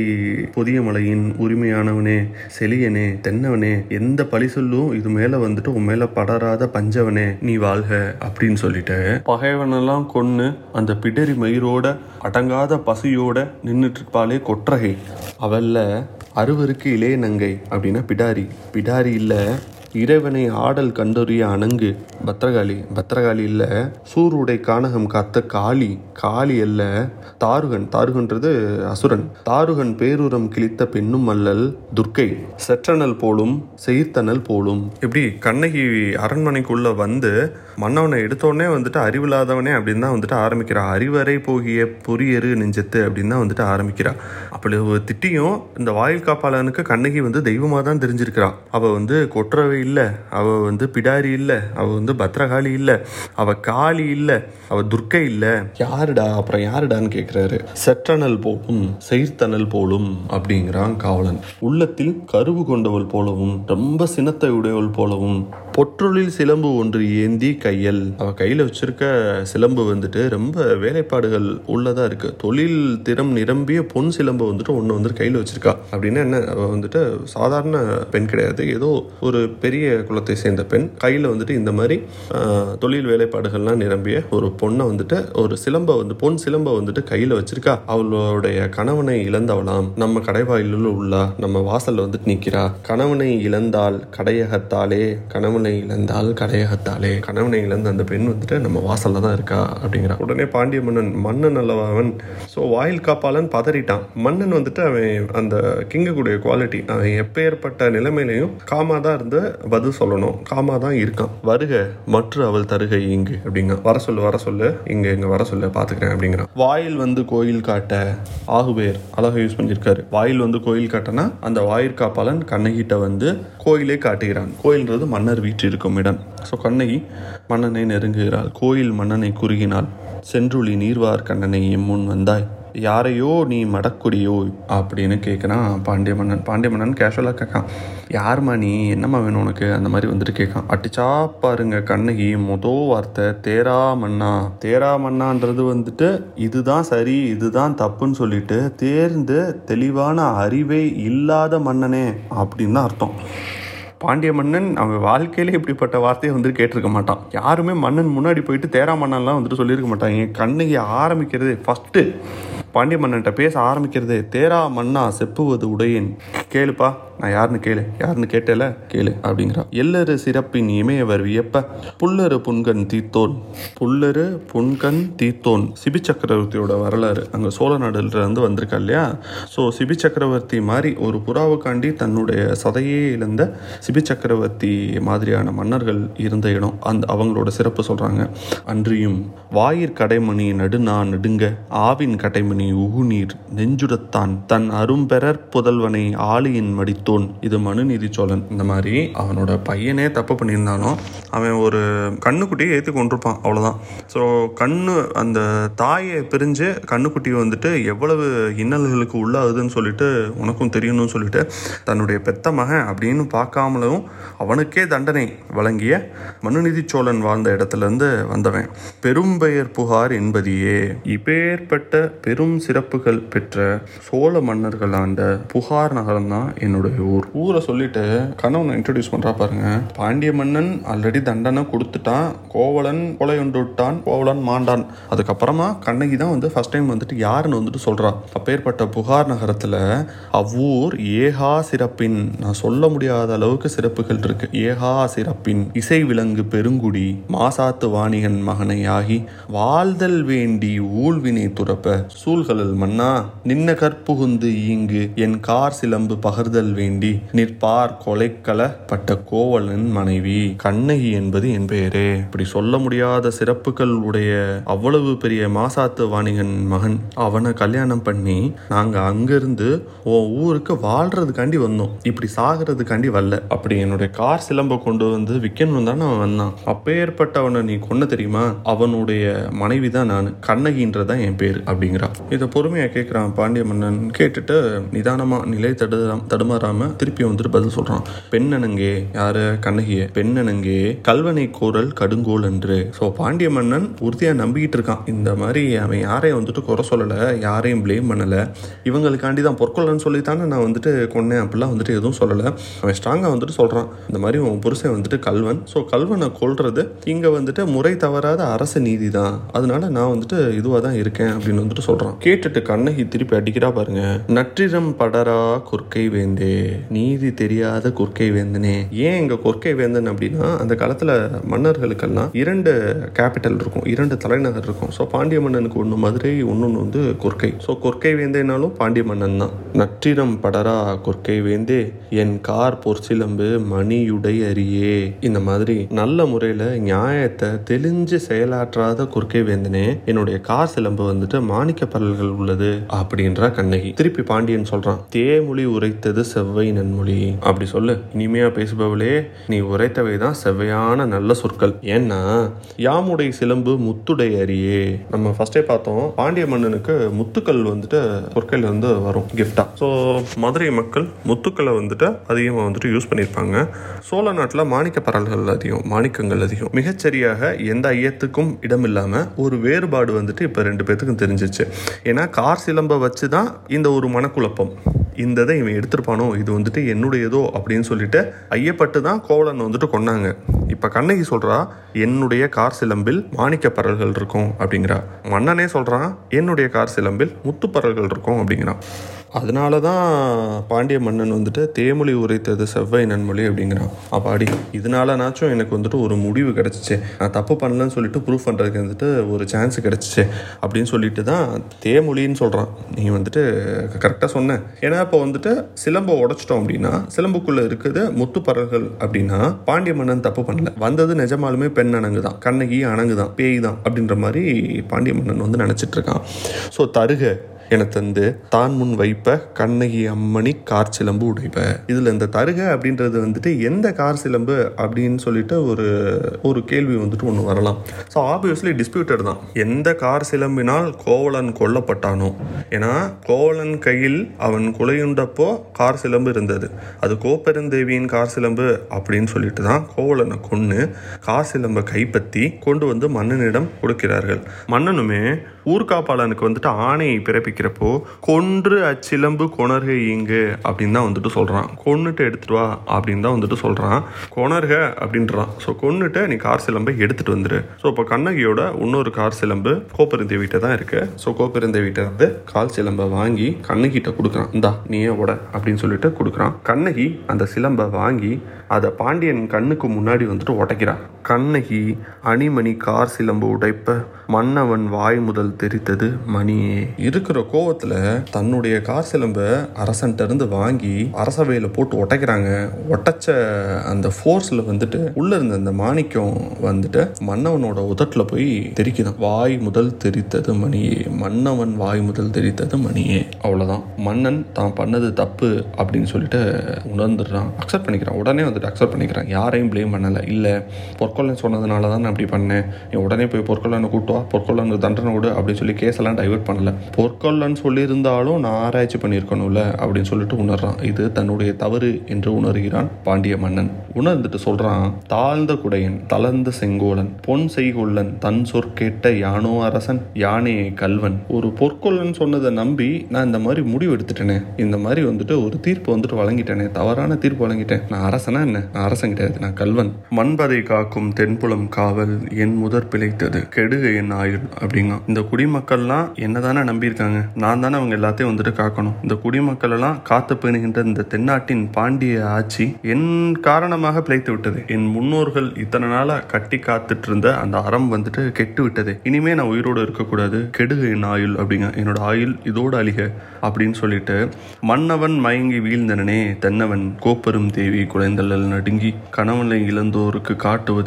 புதிய மலையின் உரிமையானவனே செலியனே தென்னவனே எந்த பழி சொல்லும் இது மேலே வந்துட்டு உன் மேலே படராத பஞ்சவனே நீ வாழ்க அப்படின்னு சொல்லிட்டு பகைவனெல்லாம் கொன்று அந்த பிடரி மயிரோட அடங்காத பசியோட நின்றுட்டு இருப்பாளே கொற்றகை அவல்ல அறுவருக்கு இளைய நங்கை அப்படின்னா பிடாரி, பிடாரி இல்லை இறைவனை ஆடல் கண்டறிய அணங்கு பத்திரகாளி, பத்திரகாளி இல்லை சூருடை கானகம் காத்த காளி, காளி அல்ல தாருகன், தாருகன்றது அசுரன், தாருகன் பேரூரம் கிழித்த பெண்ணும் அல்லல் துர்க்கை செற்றனல் போலும் செய்தனல் போலும். இப்படி கண்ணகி அரண்மனைக்குள்ள வந்து மன்னவனை எடுத்தோடனே வந்துட்டு அறிவில்லாதவனே அப்படின்னு தான் வந்துட்டு ஆரம்பிக்கிறா. அறிவரை போகிய பொறியரு நெஞ்சத்து அப்படின்னு தான் வந்துட்டு ஆரம்பிக்கிறா. அப்படி ஒரு திட்டியும் இந்த வாயில் காப்பாளனுக்கு கண்ணகி வந்து தெய்வமாக தான் தெரிஞ்சிருக்கிறா. அவள் வந்து கொற்றவை இல்லை, அவள் வந்து பிடாரி இல்லை, அவள் வந்து பத்திரகாளி இல்லை, அவள் காளி இல்லை, அவள் துர்க்கை இல்லை, யாருடா அப்புறம் யாருடான்னு கேட்குறாரு. செற்றனல் போலும் செய்தனல் போலும் அப்படிங்கிறான் காவலன். உள்ளத்தில் கருவு கொண்டவள் போலவும் ரொம்ப சினத்தை உடையவள் போலவும் பொற்றொழில் சிலம்பு ஒன்று ஏந்தி கையல். அவ கையில வச்சிருக்க சிலம்பு வந்துட்டு ரொம்ப வேலைப்பாடுகள் உள்ளதா இருக்கு. தொழில் திறம் நிரம்பிய பொன் சிலம்பு வந்துட்டு ஒன்னு வந்துட்டு கையில வச்சிருக்கா. அப்படின்னா என்ன, அவ வந்துட்டு சாதாரண பெண் கிடையாது, ஏதோ ஒரு பெரிய குலத்தை சேர்ந்த பெண். கையில வந்துட்டு இந்த மாதிரி தொழில் வேலைப்பாடுகள்லாம் நிரம்பிய ஒரு பொண்ணை வந்துட்டு ஒரு சிலம்பை வந்து பொன் சிலம்பை வந்துட்டு கையில வச்சிருக்கா. அவளுடைய கணவனை இழந்தவளாம், நம்ம கடைவாயிலுள்ள உள்ளா, நம்ம வாசல்ல வந்துட்டு நிக்கிறா. கணவனை இழந்தால் கடையகத்தாலே, கணவனை இழந்தால் கடையகத்தாலே. கணவனை இழந்த அந்த பெண் வந்துட்டு நம்ம வாசல்ல தான் இருக்கா அப்படிங்கிறா. உடனே பாண்டிய மன்னன் அல்லவா அவன், ஸோ வாயில் காப்பாளன் பதறிட்டான். மன்னன் வந்துட்டு அவன் அந்த கிங்குடைய குவாலிட்டி, அவன் எப்பேற்பட்ட நிலைமையிலையும் காமாதான் இருந்து பதில் சொல்லணும், காமாதான் இருக்கான். வருக மற்ற அவள் தருகை இங்கு அப்படிங்க, வர சொல்லு வர சொல்லு, இங்க இங்க வர சொல்லு பாத்துக்கிறேன் அப்படிங்கிறான். வாயில் வந்து கோயில் காட்ட ஆகுபேர், அழகா யூஸ் பண்ணிருக்காரு. வாயில் வந்து கோயில் காட்டனா அந்த வாயிற்காப்பாளன் கண்ணகிட்ட வந்து கோயிலே காட்டுகிறான். கோயில்ன்றது மன்னர் வீட்டு இருக்கும் இடம். ஸோ கண்ணகி மன்னனை நெருங்குகிறாள். கோயில் மன்னனை குறுகினாள், சென்றுளி நீர்வார் கண்ணனை எம்முன் வந்தாய், யாரையோ நீ மடக்குடியோ அப்படின்னு கேட்குறான் பாண்டிய மன்னன். பாண்டிய மன்னன் கேஷுவலாக கேட்கான், யாருமா நீ, என்னம்மா வேணும் உனக்கு, அந்த மாதிரி வந்துட்டு கேட்கான். அடிச்சா பாருங்க கண்ணகி மொதல் வார்த்தை தேரா மன்னா. தேரா மன்னான்றது வந்துட்டு இதுதான் சரி இதுதான் தப்புன்னு சொல்லிட்டு தேர்ந்து தெளிவான அறிவே இல்லாத மன்னனே அப்படின்னு தான் அர்த்தம். பாண்டிய மன்னன் அவன் வாழ்க்கையிலே இப்படிப்பட்ட வார்த்தையை வந்துட்டு கேட்டிருக்க மாட்டான். யாருமே மன்னன் முன்னாடி போயிட்டு தேரா மன்னன்லாம் வந்துட்டு சொல்லியிருக்க மாட்டான். என் கண்ணகி ஆரம்பிக்கிறது ஃபஸ்ட்டு பாண்டிய மன்னன்கிட்ட பேச ஆரம்பிக்கிறது தேரா மன்னா செப்புவது உடையேன், கேளுப்பா நான் யாருன்னு கேளு, யாருன்னு கேட்டல கேளு அப்படிங்கிறா. எல்லரு சிறப்பின் இமையவர் வியப்ப புல்லரு புன்கண் தீத்தோன், புல்லரு புன்கண் தீத்தோன். சிபி சக்கரவர்த்தியோட வரலாறு அங்கே சோழ நாடுலேருந்து வந்திருக்கா இல்லையா. ஸோ சிபி சக்கரவர்த்தி மாதிரி ஒரு புறாவுக்காண்டி தன்னுடைய சதையே இழந்த சிபி சக்கரவர்த்தி மாதிரியான மன்னர்கள் இருந்த இடம். அந்த அவங்களோட சிறப்பு சொல்கிறாங்க. அன்றியும் வாயிற் கடைமணி நடுநா நடுங்க, ஆவின் கடைமணி உகுநீர் நெஞ்சுடத்தான், தன் அரும்பெறற் புதல்வனை ஆளியின் மடி தோன். இது மனுநீதிச்சோழன். இந்த மாதிரி அவனோட பையனே தப்பு பண்ணியிருந்தாலும் அவன் ஒரு கண்ணுக்குட்டியை ஏற்றி கொண்டிருப்பான், அவ்வளோதான். ஸோ கண்ணு அந்த தாயை பிரிஞ்சு கண்ணுக்குட்டியை வந்துட்டு எவ்வளவு இன்னல்களுக்கு உள்ளாகுதுன்னு சொல்லிட்டு உனக்கும் தெரியணும்னு சொல்லிட்டு தன்னுடைய பெத்த மகன் அப்படின்னு பார்க்காமலும் அவனுக்கே தண்டனை வழங்கிய மனுநீதிச்சோழன் வாழ்ந்த இடத்துலேருந்து வந்தவன். பெரும்பெயர் புகார் என்பதையே, இப்பேற்பட்ட பெரும் சிறப்புகள் பெற்ற சோழ மன்னர்கள் ஆண்ட புகார் நகரம் தான் என்னுடைய ஊர். ஊரை சொல்லிட்டு கண்ணவனை இன்ட்ரடியூஸ் பண்றா பாருங்க. பாண்டிய மன்னன் ஆல்ரெடி தண்டனை கொடுத்துட்டான், கோவலன் கொலை ஒன்று விட்டான், கோவலன் மாண்டான். அதுக்கப்புறமா கண்ணகி தான் வந்து ஃபர்ஸ்ட் டைம் வந்துட்டு யாருன்னு வந்துட்டு சொல்றா. அப்பேற்பட்ட புகார் நகரத்துல அவ்வூர் ஏகா சிறப்பின், நான் சொல்ல முடியாத அளவுக்கு சிறப்புகள் இருக்கு. ஏகா சிறப்பின் இசை விலங்கு பெருங்குடி மாசாத்து வாணிகன் மகனை ஆகி வாழ்தல் வேண்டி ஊழ்வினை துறப்ப சூழ்கலல் மன்னா, நின்ன கற்புகுந்து ஈங்கு என் கார் சிலம்பு பகர்த வேண்டி நிற்பார் கொலைக்களப்பட்ட கோவலன் மனைவி கண்ணகி என்பது என் பெயரே. இப்படி சொல்ல முடியாத சிறப்புகள் உடைய அவ்வளவு பெரிய மாசாத்து வாணிகன் மகன், அவனை கல்யாணம் பண்ணி நாங்க அங்கிருந்து உன் ஊருக்கு வாழ்றதுக்காண்டி வந்தோம், இப்படி சாகிறதுக்காண்டி வரல. அப்படி என்னுடைய கார் சிலம்ப கொண்டு வந்து விற்கணும் தானே அவன் வந்தான். அப்பேற்பட்டவனை நீ கொன்ன தெரியுமா, அவனுடைய மனைவி தான் நான், கண்ணகின்றதான் என் பேர் அப்படிங்கிறா. இதை பொறுமையா கேட்கிறான் பாண்டிய மன்னன். கேட்டுட்டு நிதானமா நிலை தடு மாறாம திருப்பி வந்துட்டு பதில் சொல்றான். பெண்ணனங்கே, யாரு கண்ணகிய, பெண்ணனங்கே கல்வனை கோரல் கடுங்கோல் என்று. சோ பாண்டிய மன்னன் உறுதியா நம்பிக்கிட்டு இருக்கான். இந்த மாதிரி அவன் யாரையும் வந்துட்டு குறை சொல்லல, யாரையும் பிளேம் பண்ணல, இவங்களுக்காண்டி தான் பொற்கொள்ளன்னு சொல்லித்தானே நான் வந்துட்டு கொன்னேன் அப்படிலாம் வந்துட்டு எதுவும் சொல்லல. அவன் ஸ்ட்ராங்கா வந்துட்டு சொல்றான், இந்த மாதிரி உன் புருஷன் வந்துட்டு கல்வன், சோ கல்வனை கொல்றது இங்க வந்துட்டு முறை தவறாத அரச நீதி தான், அதனால நான் வந்துட்டு இதுவா தான் இருக்கேன் அப்படின்னு வந்துட்டு சொல்றான். கேட்டுட்டு கண்ணகி திருப்பி அடிக்கிறா பாருங்க. நற்றிரம் படரா குர்க்கை வேந்தே, நீதி தெரியாத கொற்கை வேந்தனே. ஏன் இங்க கொற்கை வேந்தன் அப்படின்னா, அந்த காலத்துல மன்னர்களுக்கெல்லாம் இரண்டு கேபிட்டல் இருக்கும், இரண்டு தலைநகர் இருக்கும். ஸோ பாண்டிய மன்னனுக்கு ஒன்று மதுரை, ஒன்னொன்று வந்து கொற்கை. ஸோ கொற்கை வேந்தேனாலும் பாண்டிய மன்னன் தான். நற்றிரம் படரா கொற்கை வேந்தே என் கார் பொற்சிலம்பு மணியுடை அறியே. இந்த மாதிரி நல்ல முறையில நியாயத்தை தெளிஞ்சு செயலாற்றாத கொற்கை வேந்தனே, என்னுடைய கார் சிலம்பு வந்துட்டு மாணிக்க பரல்கள் உள்ளது அப்படின்ற கண்ணகி. திருப்பி பாண்டியன் சொல்றான். தேமொழி உரைத்தது செவ்வ செவ்வை நன்மொழி அப்படி சொல்லு. இனிமையா பேசுபவளே, நீ உரைத்தவை தான் செவ்வையான நல்ல சொற்கள். ஏன்னா யாமுடைய சிலம்பு முத்துடைய அரியே. நம்ம ஃபர்ஸ்டே பார்த்தோம், பாண்டிய மன்னனுக்கு முத்துக்கள் வந்துட்டு பொற்கையில இருந்து வரும் கிஃப்டா. ஸோ மதுரை மக்கள் முத்துக்களை வந்துட்டு அதிகமாக வந்துட்டு யூஸ் பண்ணியிருப்பாங்க. சோழ நாட்டில் மாணிக்க பரல்கள் அதிகம், மாணிக்கங்கள் அதிகம். மிகச்சரியாக எந்த ஐயத்துக்கும் இடம் இல்லாமல் ஒரு வேறுபாடு வந்துட்டு இப்போ ரெண்டு பேர்த்துக்கும் தெரிஞ்சிச்சு. ஏன்னா கார் சிலம்பை வச்சு தான் இந்த ஒரு மனக்குழப்பம், இந்த இதை இவன் எடுத்திருப்பானோ, இது வந்துட்டு என்னுடையதோ அப்படின்னு சொல்லிட்டு ஐயப்பட்டு தான் கோவலன் வந்துட்டு கொண்டாங்க. இப்போ கண்ணகி சொல்கிறா, என்னுடைய கார் சிலம்பில் மாணிக்க பரல்கள் இருக்கும் அப்படிங்கிறா. மன்னனே சொல்கிறான், என்னுடைய கார் சிலம்பில் முத்து பரல்கள் இருக்கும் அப்படிங்கிறான். அதனால தான் பாண்டிய மன்னன் வந்துட்டு தேமொழி உரைத்தது செவ்வை நன்மொழி அப்படிங்கிறான். அப்போ அடி, இதனாலனாச்சும் எனக்கு வந்துட்டு ஒரு முடிவு கிடச்சிச்சு, நான் தப்பு பண்ணலன்னு சொல்லிட்டு ப்ரூவ் பண்ணுறதுக்கு வந்துட்டு ஒரு சான்ஸ் கிடச்சிச்சு அப்படின்னு சொல்லிட்டு தான் தேமொழின்னு சொல்கிறான். நீ வந்துட்டு கரெக்டாக சொன்ன. ஏன்னா இப்போ வந்துட்டு சிலம்பை உடைச்சிட்டோம் அப்படின்னா, சிலம்புக்குள்ளே இருக்குது முத்துப்பறல்கள் அப்படின்னா பாண்டிய மன்னன் தப்பு பண்ணல, வந்தது நிஜமாலுமே பெண் அணங்கு தான், கண்ணகி அணங்கு தான், பேய் தான் அப்படின்ற மாதிரி பாண்டிய மன்னன் வந்து நினச்சிட்டு இருக்கான். ஸோ தருக என தந்து தான் முன் வைப்ப கண்ணகி அம்மணி கார் சிலம்பு உடைப்ப. இதில் இந்த தருக அப்படின்றது வந்துட்டு எந்த கார் சிலம்பு அப்படின்னு சொல்லிட்டு ஒரு கேள்வி வந்துட்டு ஒன்று வரலாம். ஸோ ஆப்வியஸ்லி டிஸ்பியூட்டட் தான், எந்த கார் சிலம்பினால் கோவலன் கொல்லப்பட்டானோ. ஏன்னா கோவலன் கையில் அவன் கொலையுண்டப்போ கார் சிலம்பு இருந்தது, அது கோப்பெருந்தேவியின் கார் சிலம்பு அப்படின்னு சொல்லிட்டு தான் கோவலனை கொன்று கார் சிலம்பை கைப்பற்றி கொண்டு வந்து மன்னனிடம் கொடுக்கிறார்கள். மன்னனுமே ஊர்காப்பாளனுக்கு வந்துட்டு ஆணையை பிறப்பி ப்போ கொன்று அச்சிலம்பு கொணர்க இங்கு அப்படின்னு தான் வந்துட்டு சொல்றான். கொன்னுட்டு எடுத்துட்டு வா அப்படின்னு தான் வந்துட்டு சொல்றான். கொணர்க அப்படின்றான். ஸோ கொன்னுட்டு நீ கார் சிலம்பை எடுத்துட்டு வந்துரு. ஸோ இப்போ கண்ணகியோட இன்னொரு கார் சிலம்பு கோப்பெருந்தேவிட்ட தான் இருக்கு. ஸோ கோப்பெருந்தேவிட்ட இருந்து கால் சிலம்பை வாங்கி கண்ணகிட்ட கொடுக்குறான். இந்தா நீயே ஓட அப்படின்னு சொல்லிட்டு கொடுக்குறான். கண்ணகி அந்த சிலம்பை வாங்கி அதை பாண்டியன் கண்ணுக்கு முன்னாடி வந்துட்டு உடைக்கிறான். கண்ணகி அணிமணி கார் சிலம்பு உடைப்ப மன்னவன் வாய் முதல் தெரித்தது மணியே. இருக்கிற கோவத்துல தன்னுடைய கார் சிலம்ப அரசன்ட்ட இருந்து வாங்கி அரசவையில போட்டு உடைக்கிறாங்க. உடைச்ச அந்த ஃபோர்ஸ்ல வந்துட்டு உள்ள இருந்த அந்த மாணிக்கம் வந்துட்டு மன்னவனோட உதட்டுல போய் தெரிக்குதான். வாய் முதல் தெரித்தது மணியே, மன்னவன் வாய் முதல் தெரித்தது மணியே. அவ்வளவுதான், மன்னன் தான் பண்ணது தப்பு அப்படின்னு சொல்லிட்டு உணர்ந்துடுறான். அக்செப்ட் பண்ணிக்கிறான், உடனே வந்துட்டு அக்செப்ட் பண்ணிக்கிறான். யாரையும் பிளேம் பண்ணல. இல்லை பொற்கொள்ளன் சொன்னதுனால தான் நான் இப்படி பண்ணேன், நீ உடனே போய் பொற்கொள்ளனை கூட்டுவா, பொற்கொள்ளனுக்கு தண்டனை விடு அப்படின்னு சொல்லி கேஸெல்லாம் டைவர்ட் பண்ணல. பொற்கொள்ளன் சொல்லியிருந்தாலும் நான் ஆராய்ச்சி பண்ணியிருக்கணும்ல அப்படின்னு சொல்லிட்டு உணர்றான். இது தன்னுடைய தவறு என்று உணர்கிறான் பாண்டிய மன்னன். உணர்ந்துட்டு சொல்றான், தாழ்ந்த குடையன் தளர்ந்த செங்கோலன் பொன் செய்கொள்ளன் தன் சொற்கேட்ட யானோ அரசன் யானையை கல்வன். ஒரு பொற்கொள்ளன் சொன்னதை நம்பி நான் இந்த மாதிரி முடிவு எடுத்துட்டேனே, இந்த மாதிரி வந்துட்டு ஒரு தீர்ப்பு வந்துட்டு வழங்கிட்டேனே, தவறான தீர்ப்பு வழங்கிட்டேன். நான் அரசனா என்ன, நான் அரசன் கிடையாது, நான் கல்வன். மண்பதை காக்கும் தென்புலம் காவல் என் முதற் பிழைத்தது கெடுக என் ஆயுள் அப்படிங்க. இந்த குடிமக்கள்லாம் என்ன தானே நம்பியிருக்காங்க, நான் தானே அவங்க எல்லாத்தையும் வந்துட்டு காக்கணும். இந்த குடிமக்கள் எல்லாம் காத்து பேணுகின்ற இந்த தென்னாட்டின் பாண்டிய ஆட்சி என் காரணமாக பிழைத்து விட்டது. என் முன்னோர்கள் இத்தனை நாளா கட்டி காத்துட்டு இருந்த அந்த அறம் வந்துட்டு கெட்டு விட்டது. இனிமே நான் உயிரோடு இருக்கக்கூடாது, கெடுக என் ஆயுள் அப்படிங்க, என்னோட ஆயுள் இதோடு அழிக அப்படின்னு சொல்லிட்டு மன்னவன் மயங்கி வீழ்ந்தனே தென்னவன் கோப்பெரும் தேவி குலைந்தள்ளல் நடுங்கி கணவனை இழந்தோருக்கு காட்டுவது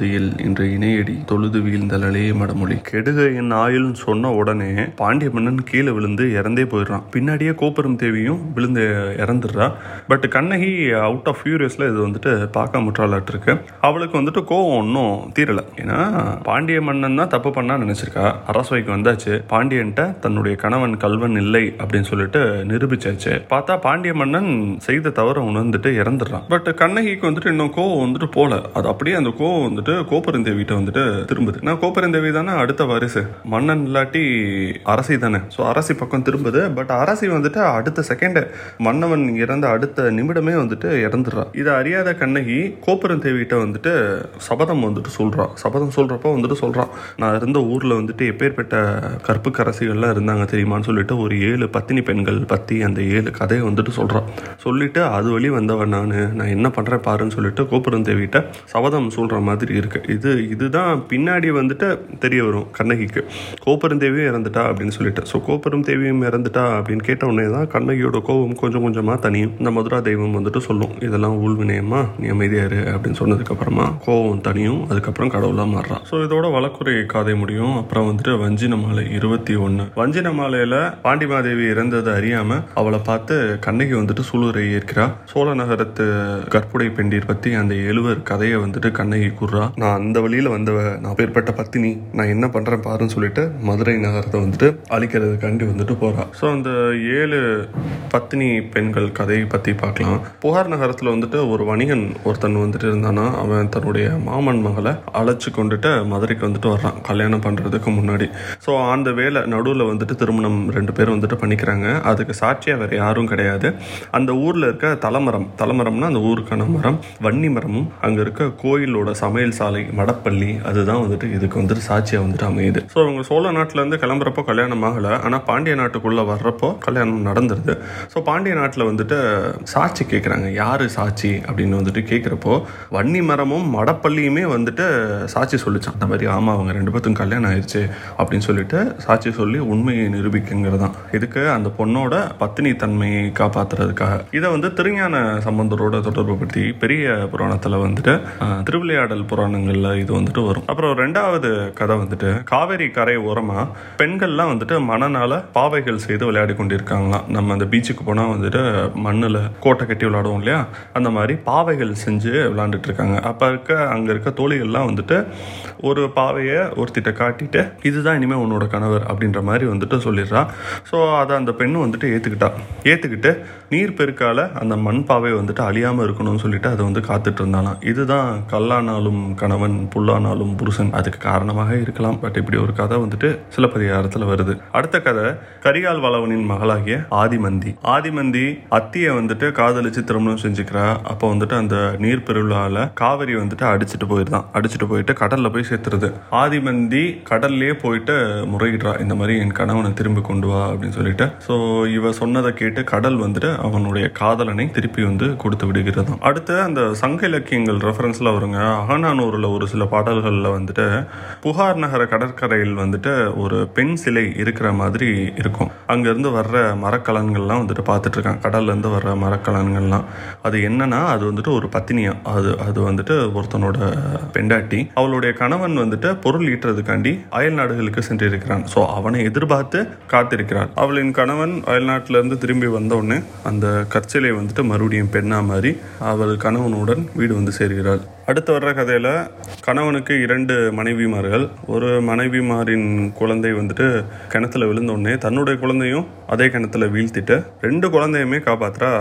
இன்று இணையடி தொழுது வீழ்ந்தலே மடமொழி. கெடுக என் ஆயுள் சொன்ன உடனே பாண்டிய மன்னன் கீழே விழுந்து இறந்தே போயிடுறான். பின்னாடியே கோப்பெரும் தேவியும் விழுந்து இறந்துடுறா. பட் கண்ணகி அவுட் ஆஃப் ஃபியூரியஸ்ல இது வந்துட்டு பார்க்க முற்றாளாட்டு இருக்கு. அவளுக்கு வந்துட்டு கோவம் ஒன்றும் தீரல. ஏன்னா பாண்டிய மன்னன் தான் தப்பு பண்ணா நினைச்சிருக்கா. அரசவைக்கு வந்தாச்சு, பாண்டியன்ட்ட தன்னுடைய கணவன் கல்வன் இல்லை அப்படின்னு சொல்லிட்டு நிரூபிச்சாச்சு. பார்த்தா பாண்டிய மன்னன் செய்த தவறை உணர்ந்துட்டு இறந்துடுறான். பட் கண்ணகிக்கு வந்துட்டு இன்னும் கோவம் வந்துட்டு போல. அது அப்படியே அந்த கோவம் வந்துட்டு கோப்பெருந்தேவிட்ட வந்துட்டு திரும்புது. நான் கோப்பெருந்தேவி தானே அடுத்த வாரிசு, மன்னன் இல்லாட்டி அரசி தானே. ஸோ அரசி பக்கம் திரும்புது. பட் அரசி வந்துட்டு அடுத்த செகண்ட் மன்னவன் இறந்த அடுத்த நிமிடமே வந்துட்டு இறந்துடுறா. இதை அறியாத கண்ணகி கோப்பெருந்தேவிட்ட வந்துட்டு சபதம் வந்துட்டு சொல்கிறான். சபதம் சொல்கிறப்போ வந்துட்டு சொல்கிறான், நான் இருந்த ஊரில் வந்துட்டு எப்பேற்பட்ட கற்புக்கு அரசிகள்லாம் இருந்தாங்க தெரியுமான்னு சொல்லிட்டு ஒரு 7 பத்தினி பெண்கள் பற்றி அந்த 7 கதையை வந்துட்டு சொல்கிறான். சொல்லிட்டு அது வழி வந்தவன் நான் என்ன பண்ணுறேன் பாருன்னு சொல்லிட்டு கோப்பெருந்தேவிட்ட சபதம் சொல்கிற மாதிரி இருக்கு. இதுதான் பின்னாடி வந்துட்டு தெரிய வரும் கண்ணகிக்கு. கோப்பெரும் தேவியும் இறந்துட்டா அப்படின்னு சொல்லிட்டு. ஸோ கோப்பெரும் தேவியும் இறந்துட்டா அப்படின்னு கேட்ட உடனே தான் கண்ணகியோட கோபம் கொஞ்சம் கொஞ்சமாக தனியும். இந்த மதுரா தெய்வம் வந்துட்டு சொல்லும், இதெல்லாம் ஊழ்வினயமா, நீ அமைதியாக ஆசாரியாரு அப்படின்னு சொன்னதுக்கப்புறமா கோவம் தனியும், அதுக்கப்புறம் கடவுளாக மாறுறான். ஸோ இதோட வழக்குரை காதை முடியும். அப்புறம் வந்துட்டு வஞ்சினமாலை 21. வஞ்சினமாலையில பாண்டிமாதேவி இறந்ததை அறியாம அவளை பார்த்து கண்ணகி வந்துட்டு சூளுரை ஏற்கிறா. சோழ நகரத்து கற்புடை பெண்டீர் பற்றி அந்த எழுவர் கதையை வந்துட்டு கண்ணகி கூறுறா. நான் அந்த வழியில் வந்தவ, நான் பேர்பட்ட பத்தினி, நான் என்ன பண்ணுறேன் பாருன்னு சொல்லிட்டு மதுரை நகரத்தை வந்துட்டு அழிக்கிறதுக்காண்டி வந்துட்டு போகிறா. ஸோ அந்த 7 பத்தினி பெண்கள் கதையை பற்றி பார்க்கலாம். புகார் நகரத்தில் வந்துட்டு ஒரு வணிகன் ஒருத்தன் வந்துட்டு இருந்தானா, அவன் தன்னுடைய மாமன் மகளை அழைச்சி கொண்டுட்டு மதுரைக்கு வந்துட்டு வர்றான் கல்யாணம் பண்ணுறதுக்கு முன்னாடி. ஸோ அந்த வேலை நடுவில் வந்துட்டு திருமணம் 2 பேரும் வந்துட்டு பண்ணிக்கிறாங்க. அதுக்கு சாட்சியாக வேறு யாரும் கிடையாது. அந்த ஊரில் இருக்க தலமரம், தலமரம்னா அந்த ஊருக்கான மரம், வன்னி மரமும் அங்கே இருக்க கோயிலோட சமையல் சாலை மடப்பள்ளி, அதுதான் வந்துட்டு இதுக்கு வந்துட்டு சாட்சியாக வந்துட்டு அமையுது. ஸோ அவங்க சோழ நாட்டிலேருந்து கிளம்புறப்போ கல்யாணம் ஆகலை, ஆனால் பாண்டிய நாட்டுக்குள்ளே வர்றப்போ கல்யாணம் நடந்துருது. ஸோ பாண்டிய நாட்டில் வந்துட்டு சாட்சி கேட்குறாங்க, யார் சாட்சி அப்படின்னு வந்துட்டு கேட்குறப்போ வன்னி மரமும் மடப்பள்ளியுமே வந்துட்டு சாட்சி சொல்லிச்சான். அந்த மாதிரி ஆமாம் அவங்க 2 பேர்த்துக்கும் கல்யாணம் ஆயிடுச்சு அப்படின்னு சொல்லிட்டு சாட்சி சொல்லி உண்மையை நிரூபிக்குங்கிறது தான் இதுக்கு அந்த பொண்ணோட பத்தினி தன்மையை காப்பாற்றுறதுக்காக. இதை வந்து திருஞான சம்பந்தரோட தொடர்பு பற்றி பெரிய புராணத்தில் வந்துட்டு திருவிளையாடல் புராணங்களில் இது வந்துட்டு வரும். அப்புறம் 2வது கதை வந்துட்டு காவேரி கரை ஓரமாக பெண்கள்லாம் வந்துட்டு மணனால் பாவைகள் செய்து விளையாடி கொண்டிருக்காங்களாம். நம்ம அந்த பீச்சுக்கு போனால் வந்துட்டு மண்ணில் கோட்டை கட்டி விளையாடுவோம் இல்லையா, அந்த மாதிரி பாவைகள் செஞ்சு விளையாண்டுட்டு இருக்காங்க. அப்போ இருக்க அங்கே இருக்க தோழிகள்லாம் வந்துட்டு ஒரு பாவையை ஒருத்திட்ட காட்டிட்டு இதுதான் இனிமேல் உன்னோட கணவர் அப்படின்ற மாதிரி வந்துட்டு சொல்லிடுறா. ஸோ அதை அந்த பெண்ணு வந்துட்டு ஏற்றுக்கிட்டு நீர் பெருக்கால அந்த மண் பாவை வந்துட்டு அழியாமல் இருக்கணும்னு சொல்லிட்டு அதை வந்து காத்துட்டு இருந்தாலாம். இதுதான் கல்லானாலும் கணவன் புல்லானாலும் புருஷன் அதுக்கு காரணமாக இருக்கலாம். பட் இப்படி ஒரு கதை வந்துட்டு சிலப்பதிகாரத்தில் வருது. அடுத்த கதை கரிகால் வளவனின் மகளாகிய ஆதிமந்தி. ஆதிமந்தி அத்தியை வந்துட்டு காதலிச்சு திருமணம் செஞ்சுக்கிறா. அப்போ வந்துட்டு அந்த நீர் பெருவிழாவில் காவிரி வந்துட்டு அடிச்சுட்டு போயிட்டு கடலில் போய் சேர்த்துருது. ஆதிமந்தி கடல்லே போயிட்டு முறையிடுறா, இந்த மாதிரி என் கணவனை திரும்பி கொண்டு வா அப்படின்னு சொல்லிட்டு. ஸோ இவ சொன்னதை கேட்டு கடல் வந்துட்டு அவனுடைய காதலனை திருப்பி வந்து கொடுத்து விடுகிறது. அடுத்து அந்த சங்க இலக்கியங்கள் ரெஃபரன்ஸில் வருங்க. அகநானூரில் ஒரு சில பாடல்களில் வந்துட்டு புகார் நகர கடற்கரையில் வந்துட்டு ஒரு பெண் சிலை இருக்கிற மாதிரி இருக்கும். அங்கேருந்து வர்ற மரக்கலன்கள்லாம் வந்துட்டு பார்த்துட்ருக்காங்க, கடல்லேருந்து வர்ற மரக்கலன்கள்லாம். அது என்னன்னா அது வந்துட்டு ஒரு பத்தினியா, அது வந்துட்டு ஒருத்தனோட பெண்டாட்டி. அவளுடைய கணவன் வந்துட்டு பொருள் ஈட்டுறதுக்காண்டி அயல் நாடுகளுக்கு சென்றிருக்கிறான். ஸோ அவனை எதிர்பார்த்து காத்திருக்கிறான். அவளின் கணவன் அயல்நாட்டிலேருந்து திரும்பி வந்தவுடனே அந்த கற்சிலை வந்துட்டு மறுபடியும் பெண்ணா மாதிரி அவள் கணவனுடன் வீடு வந்து சேர்கிறாள். அடுத்து வர்ற கதையில் கணவனுக்கு 2 மனைவிமார்கள். ஒரு மனைவிமாரின் குழந்தை வந்துட்டு கிணத்துல விழுந்தோடனே தன்னுடைய குழந்தையும் அதே கிணத்துல வீழ்த்திட்டு 2 குழந்தையுமே காப்பாற்றுறா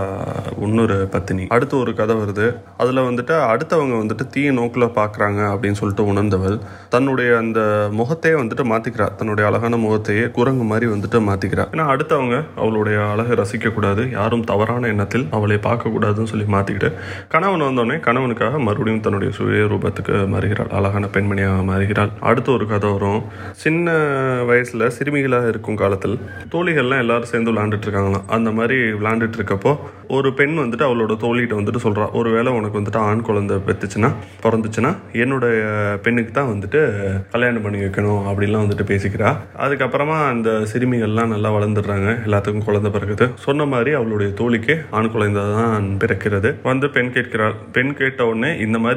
இன்னொரு பத்தினி. அடுத்து ஒரு கதை வருது. அதில் வந்துட்டு அடுத்தவங்க வந்துட்டு தீய நோக்கில் பார்க்குறாங்க அப்படின்னு சொல்லிட்டு உணர்ந்தவள் தன்னுடைய அந்த முகத்தையே வந்துட்டு மாற்றிக்கிறா. தன்னுடைய அழகான முகத்தையே குரங்கு மாதிரி வந்துட்டு மாற்றிக்கிறா. ஏன்னா அடுத்தவங்க அவளுடைய அழகை ரசிக்கக்கூடாது, யாரும் தவறான எண்ணத்தில் அவளை பார்க்கக்கூடாதுன்னு சொல்லி மாற்றிக்கிட்டு கணவன் வந்தோடனே கணவனுக்காக மறுபடியும் தன்னுடைய சுய ரூபத்துக்கு மாறுகிறாள், அழகான பெண்மணியாக மாறுகிறாள். அடுத்து ஒரு கதை வரும். சின்ன வயசில் சிறுமிகளாக இருக்கும் காலத்தில் தோழிகள்லாம் எல்லாரும் சேர்ந்து விளையாண்டுட்டு இருக்காங்களாம். அந்த மாதிரி விளையாண்டுட்டு இருக்கப்போ ஒரு பெண் வந்துட்டு அவளோட தோழிகிட்ட வந்துட்டு சொல்கிறா, ஒரு வேளை உனக்கு வந்துட்டு ஆண் குழந்தை பிறந்துச்சுன்னா என்னுடைய பெண்ணுக்கு தான் வந்துட்டு கல்யாணம் பண்ணி வைக்கணும் அப்படின்லாம் வந்துட்டு பேசிக்கிறா. அதுக்கப்புறமா அந்த சிறுமிகள்லாம் நல்லா வளர்ந்துடுறாங்க, எல்லாத்துக்கும் குழந்தை பிறகுது. சொன்ன மாதிரி அவளுடைய தோழிக்கு ஆண் குழந்தை தான் பிறக்கிறது. வந்து பெண் கேட்கிறாள். பெண் கேட்ட உடனே இந்த மாதிரி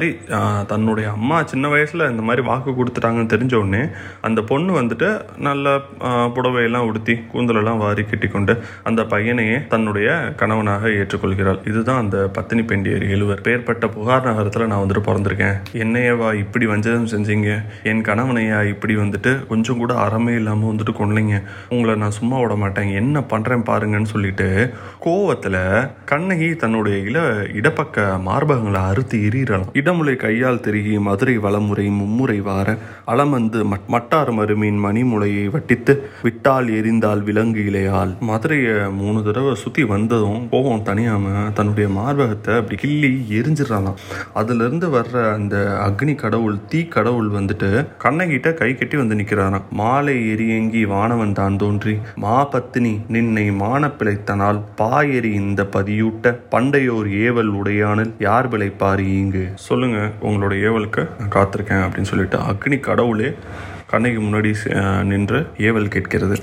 தன்னுடைய அம்மா சின்ன வயசில் இந்த மாதிரி வாக்கு கொடுத்துட்டாங்கன்னு தெரிஞ்ச உடனே அந்த பொண்ணு வந்துட்டு நல்ல புடவையெல்லாம் உடுத்தி கூந்தலெல்லாம் வாரி கட்டி கொண்டு அந்த பையனையே தன்னுடைய கணவனாக ஏற்றுக்கொள்கிறாள். இதுதான் அந்த பத்தினி பெண்டியர் எழுவர். பேர்பட்ட புகார் நகரத்தில் நான் வந்துட்டு பிறந்திருக்கேன், என்னையவா இப்படி வஞ்சகம் செஞ்சீங்க, என் கணவனையா இப்படி வந்துட்டு கொஞ்சம் கூட அறமே இல்லாமல் வந்துட்டு கொண்டீங்க, உங்களை நான் சும்மா விட மாட்டேன், என்ன பண்ணுறேன் பாருங்கன்னு சொல்லிட்டு கோவத்தில் கண்ணகி தன்னுடைய இடப்பக்க மார்பகங்களை அறுத்து எறிகிறாள். இடமுலை கையால் திருகி மதுரை வளமுறை மும்முறை வார அளமந்து மட்டார் மருமீன் மணிமுளையை வட்டித்து விட்டால் எரிந்தால் விலங்கு இலையால். மதுரையை 3 தடவை சுற்றி வந்ததும் கோபம் தனியாமல் தன்னுடைய மார்பகத்தை அப்படி கிள்ளி எரிஞ்சிடறாலாம். அதுலேருந்து வர்ற அந்த அக்னி கடவுள், தீ கடவுள் வந்துட்டு கண்ணகிட்ட கை கட்டி வந்து நிற்கிறாராம். மாலை எரியங்கி வானவன் தான் தோன்றி மா பத்தினி நின்னை மான பிழைத்தனால் பாயறி இந்த பதியூட்ட பண்டையோர் ஏவல் உடையானில் யார் பிழைப்பார் இங்கு சொல்லுங்க, உங்களோட ஏவலுக்கு நான் காத்திருக்கேன் அப்படின்னு சொல்லிட்டு அக்னி கடவுளே கண்ணகி முன்னாடி நின்று ஏவல் கேட்கிறது.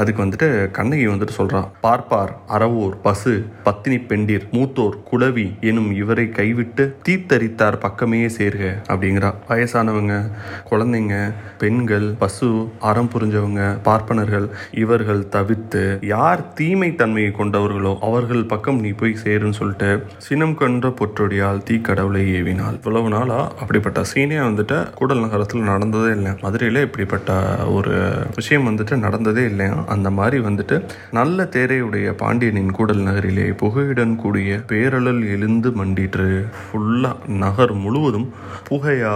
அதுக்கு வந்துட்டு கண்ணகி வந்துட்டு சொல்கிறா, பார்ப்பார் அறவோர் பசு பத்தினி பெண்டிர் மூத்தோர் குளவி எனும் இவரை கைவிட்டு தீத்தரித்தார் பக்கமே சேர்க அப்படிங்கிறா. வயசானவங்க, குழந்தைங்க, பெண்கள், பசு, அறம் புரிஞ்சவங்க, பார்ப்பனர்கள் இவர்கள் தவிர்த்து யார் தீமை தன்மையை கொண்டவர்களோ அவர்கள் பக்கம் நீ போய் சேருன்னு சொல்லிட்டு சினம் கன்ற பொற்றொடியால் தீ கடவுளை ஏவினாள். இவ்வளவு நாளா அப்படிப்பட்ட சீனியா வந்துட்டு கூடல் நகரத்தில் நடந்ததே இல்லை, மதுரையில இப்படிப்பட்ட ஒரு விஷயம் வந்துட்டு நடந்ததே இல்லையா. அந்த மாதிரி வந்துட்டு நல்ல தேரையுடைய பாண்டியனின் கூடல் நகரிலே புகையுடன் கூடிய பேரழல் எழுந்து மண்டிற்று. ஃபுல்லா நகர் முழுவதும் புகையா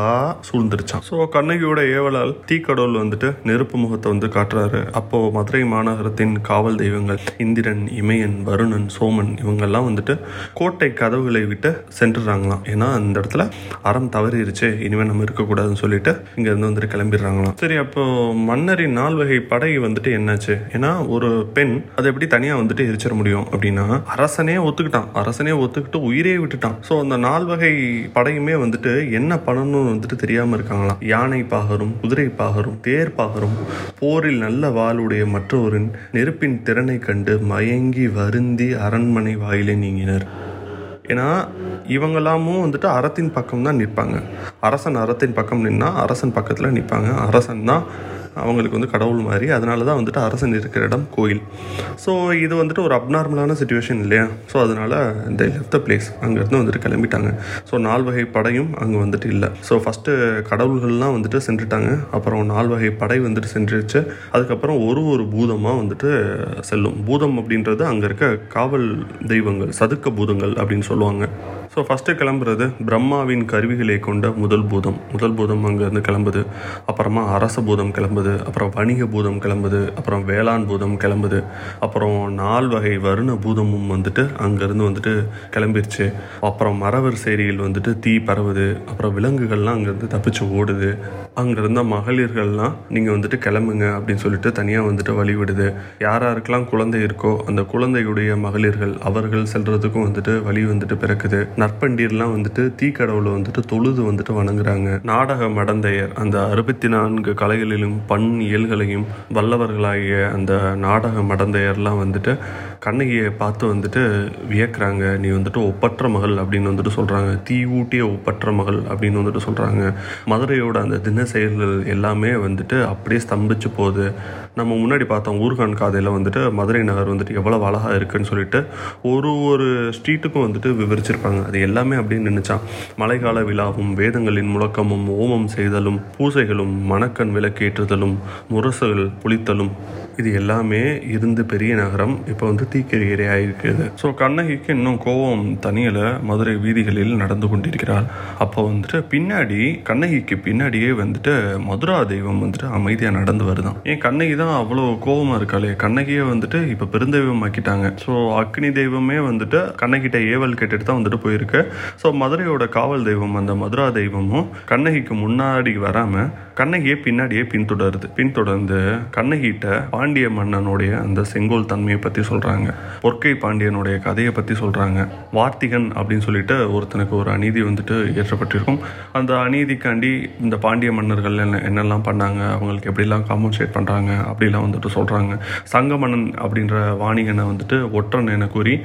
சூழ்ந்துருச்சான். ஸோ கண்ணகியோட ஏவலால் தீ கடவுள் வந்துட்டு நெருப்பு முகத்தை வந்து காட்டுறாரு. அப்போ மதுரை மாநகரத்தின் காவல் தெய்வங்கள் இந்திரன், இமயன், வருணன், சோமன் இவங்கெல்லாம் வந்துட்டு கோட்டை கதவுகளை விட்டு சென்றுறாங்களாம். ஏன்னா அந்த இடத்துல அறம் தவறிடுச்சு, இனிமேல் நம்ம இருக்கக்கூடாதுன்னு சொல்லிட்டு இங்க இருந்து வந்துட்டு கிளம்பிடுறாங்களாம். சரி, அப்போ மன்னரின் நால்வகை படை வந்துட்டு என்னாச்சு? ஏன்னா ஒரு பெண் அதை எப்படி தனியா வந்துட்டு எரிச்சிட முடியும் அப்படின்னா அரசனே ஒத்துக்கிட்டு உயிரே விட்டுட்டான். ஸோ அந்த நால்வகை படையுமே வந்துட்டு என்ன பண்ணணும்னு வந்துட்டு தெரியாம இருக்காங்களாம். யானை பாகரும், குதிரை பாகரும், தேர் பாகரும் போரில் நல்ல வாளுடைய மற்றவரின் நெருப்பின் திறனை கண்டு மயங்கி வருந்தி அரண்மனை வாயிலை நீங்கினர். ஏன்னா இவங்கெல்லாமும் வந்துட்டு அறத்தின் பக்கம் தான் நிற்பாங்க. அரசன் அறத்தின் பக்கம் நின்னா அரசன் பக்கத்தில் நிற்பாங்க. அரசன் தான் அவங்களுக்கு வந்து கடவுள் மாதிரி. அதனால தான் வந்துட்டு அரசன் இருக்கிற இடம் கோயில். ஸோ இது வந்துட்டு ஒரு அப்நார்மலான சுச்சுவேஷன் இல்லையா. ஸோ அதனால் தே லெஃப்ட் த பிளேஸ், அங்கேருந்து வந்துட்டு கிளம்பிட்டாங்க. ஸோ நால்வகை படையும் அங்கே வந்துட்டு இல்லை. ஸோ ஃபஸ்ட்டு கடவுள்கள்லாம் வந்துட்டு சென்றுட்டாங்க, அப்புறம் நால்வகை படை வந்துட்டு சென்றுச்சு. அதுக்கப்புறம் ஒரு பூதமாக வந்துட்டு செல்லும். பூதம் அப்படின்றது அங்கே இருக்க காவல் தெய்வங்கள், சதுக்க பூதங்கள் அப்படின்னு சொல்லுவாங்க. ஸோ ஃபஸ்ட்டு கிளம்புறது பிரம்மாவின் கருவிகளை கொண்ட முதல் பூதம் அங்கேருந்து கிளம்புது. அப்புறமா அரச பூதம் கிளம்புது, அப்புறம் வணிக பூதம் கிளம்புது, அப்புறம் வேளாண் பூதம் கிளம்புது, அப்புறம் நால்வகை வருண பூதமும் வந்துட்டு அங்கேருந்து வந்துட்டு கிளம்பிருச்சு. அப்புறம் மரவர் சேரியில் வந்துட்டு தீ பரவுது, அப்புறம் விலங்குகள்லாம் அங்கேருந்து தப்பிச்சு ஓடுது. அங்கேருந்த மகளிர்கள்லாம் நீங்கள் வந்துட்டு கிளம்புங்க அப்படின்னு சொல்லிட்டு தனியாக வந்துட்டு வழிவிடுது. யாராருக்கெல்லாம் குழந்தை இருக்கோ அந்த குழந்தையுடைய மகளிர்கள் அவர்கள் செல்றதுக்கும் வந்துட்டு வழி வந்துட்டு பிறக்குது. நற்பண்டீர்லாம் வந்துட்டு தீ கடவுளை வந்துட்டு தொழுது வந்துட்டு வணங்குறாங்க. நாடக மடந்தையர், அந்த 64 கலைகளிலும் பண் இயல்களையும் வல்லவர்களாகிய அந்த நாடக மடந்தையர்லாம் வந்துட்டு கண்ணகியை பார்த்து வந்துட்டு வியக்கிறாங்க. நீ வந்துட்டு ஒப்பற்ற மகள் அப்படின்னு வந்துட்டு சொல்கிறாங்க. தீ ஊட்டிய ஒப்பற்ற மகள் அப்படின்னு வந்துட்டு சொல்கிறாங்க. மதுரையோட அந்த தின செயல்கள் எல்லாமே வந்துட்டு அப்படியே ஸ்தம்பிச்சு போகுது. நம்ம முன்னாடி பார்த்தோம் ஊர்கான் காதையில் வந்துட்டு மதுரை நகர் வந்துட்டு எவ்வளோ அழகாக இருக்குன்னு சொல்லிட்டு ஒரு ஸ்ட்ரீட்டுக்கும் வந்துட்டு விவரிச்சிருப்பாங்க. அது எல்லாமே அப்படியே நின்றுச்சான். மழைக்கால விழாவும் வேதங்களின் முழக்கமும் ஓமம் செய்தலும் பூசைகளும் மணக்கண் விளக்கேற்றுதலும் முரசுகள் புளித்தலும் இது எல்லாமே இருந்து பெரிய நகரம் இப்போ வந்து தீக்கிரையரே ஆகிருக்குது. ஸோ கண்ணகிக்கு இன்னும் கோபம் தனியில் மதுரை வீதிகளில் நடந்து கொண்டிருக்கிறாள். அப்போ வந்துட்டு கண்ணகிக்கு பின்னாடியே வந்துட்டு மதுரா தெய்வம் வந்துட்டு அமைதியாக நடந்து வருதான். ஏன் கண்ணகி தான் அவ்வளோ கோபமாக இருக்காளே, கண்ணகியை வந்துட்டு இப்போ பெருந்தெய்வம் ஆக்கிட்டாங்க. ஸோ அக்னி தெய்வமே வந்துட்டு கண்ணகிட்ட ஏவல் கேட்டுட்டு தான் வந்துட்டு போயிருக்கு. ஸோ மதுரையோட காவல் தெய்வம் அந்த மதுரா தெய்வமும் கண்ணகிக்கு முன்னாடி வராமல் கண்ணகியை பின்னாடியே பின்தொடர்ந்து கண்ணகிட்ட பாண்டிய மன்னனுடைய அந்த செங்கோல் தன்மையை பற்றி சொல்கிறாங்க. பொற்கை பாண்டியனுடைய கதையை பற்றி சொல்கிறாங்க. வார்த்திகன் அப்படின்னு சொல்லிட்டு ஒருத்தனுக்கு ஒரு அநீதி வந்துட்டு ஏற்றப்பட்டிருக்கும். அந்த அநீதிக்காண்டி இந்த பாண்டிய மன்னர்கள் என்னெல்லாம் பண்ணாங்க, அவங்களுக்கு எப்படிலாம் காம்பன்சேட் பண்ணுறாங்க அப்படிலாம் வந்துட்டு சொல்கிறாங்க. சங்கமணன் அப்படின்ற வாணிகனை வந்துட்டு ஒற்றன் என கூறி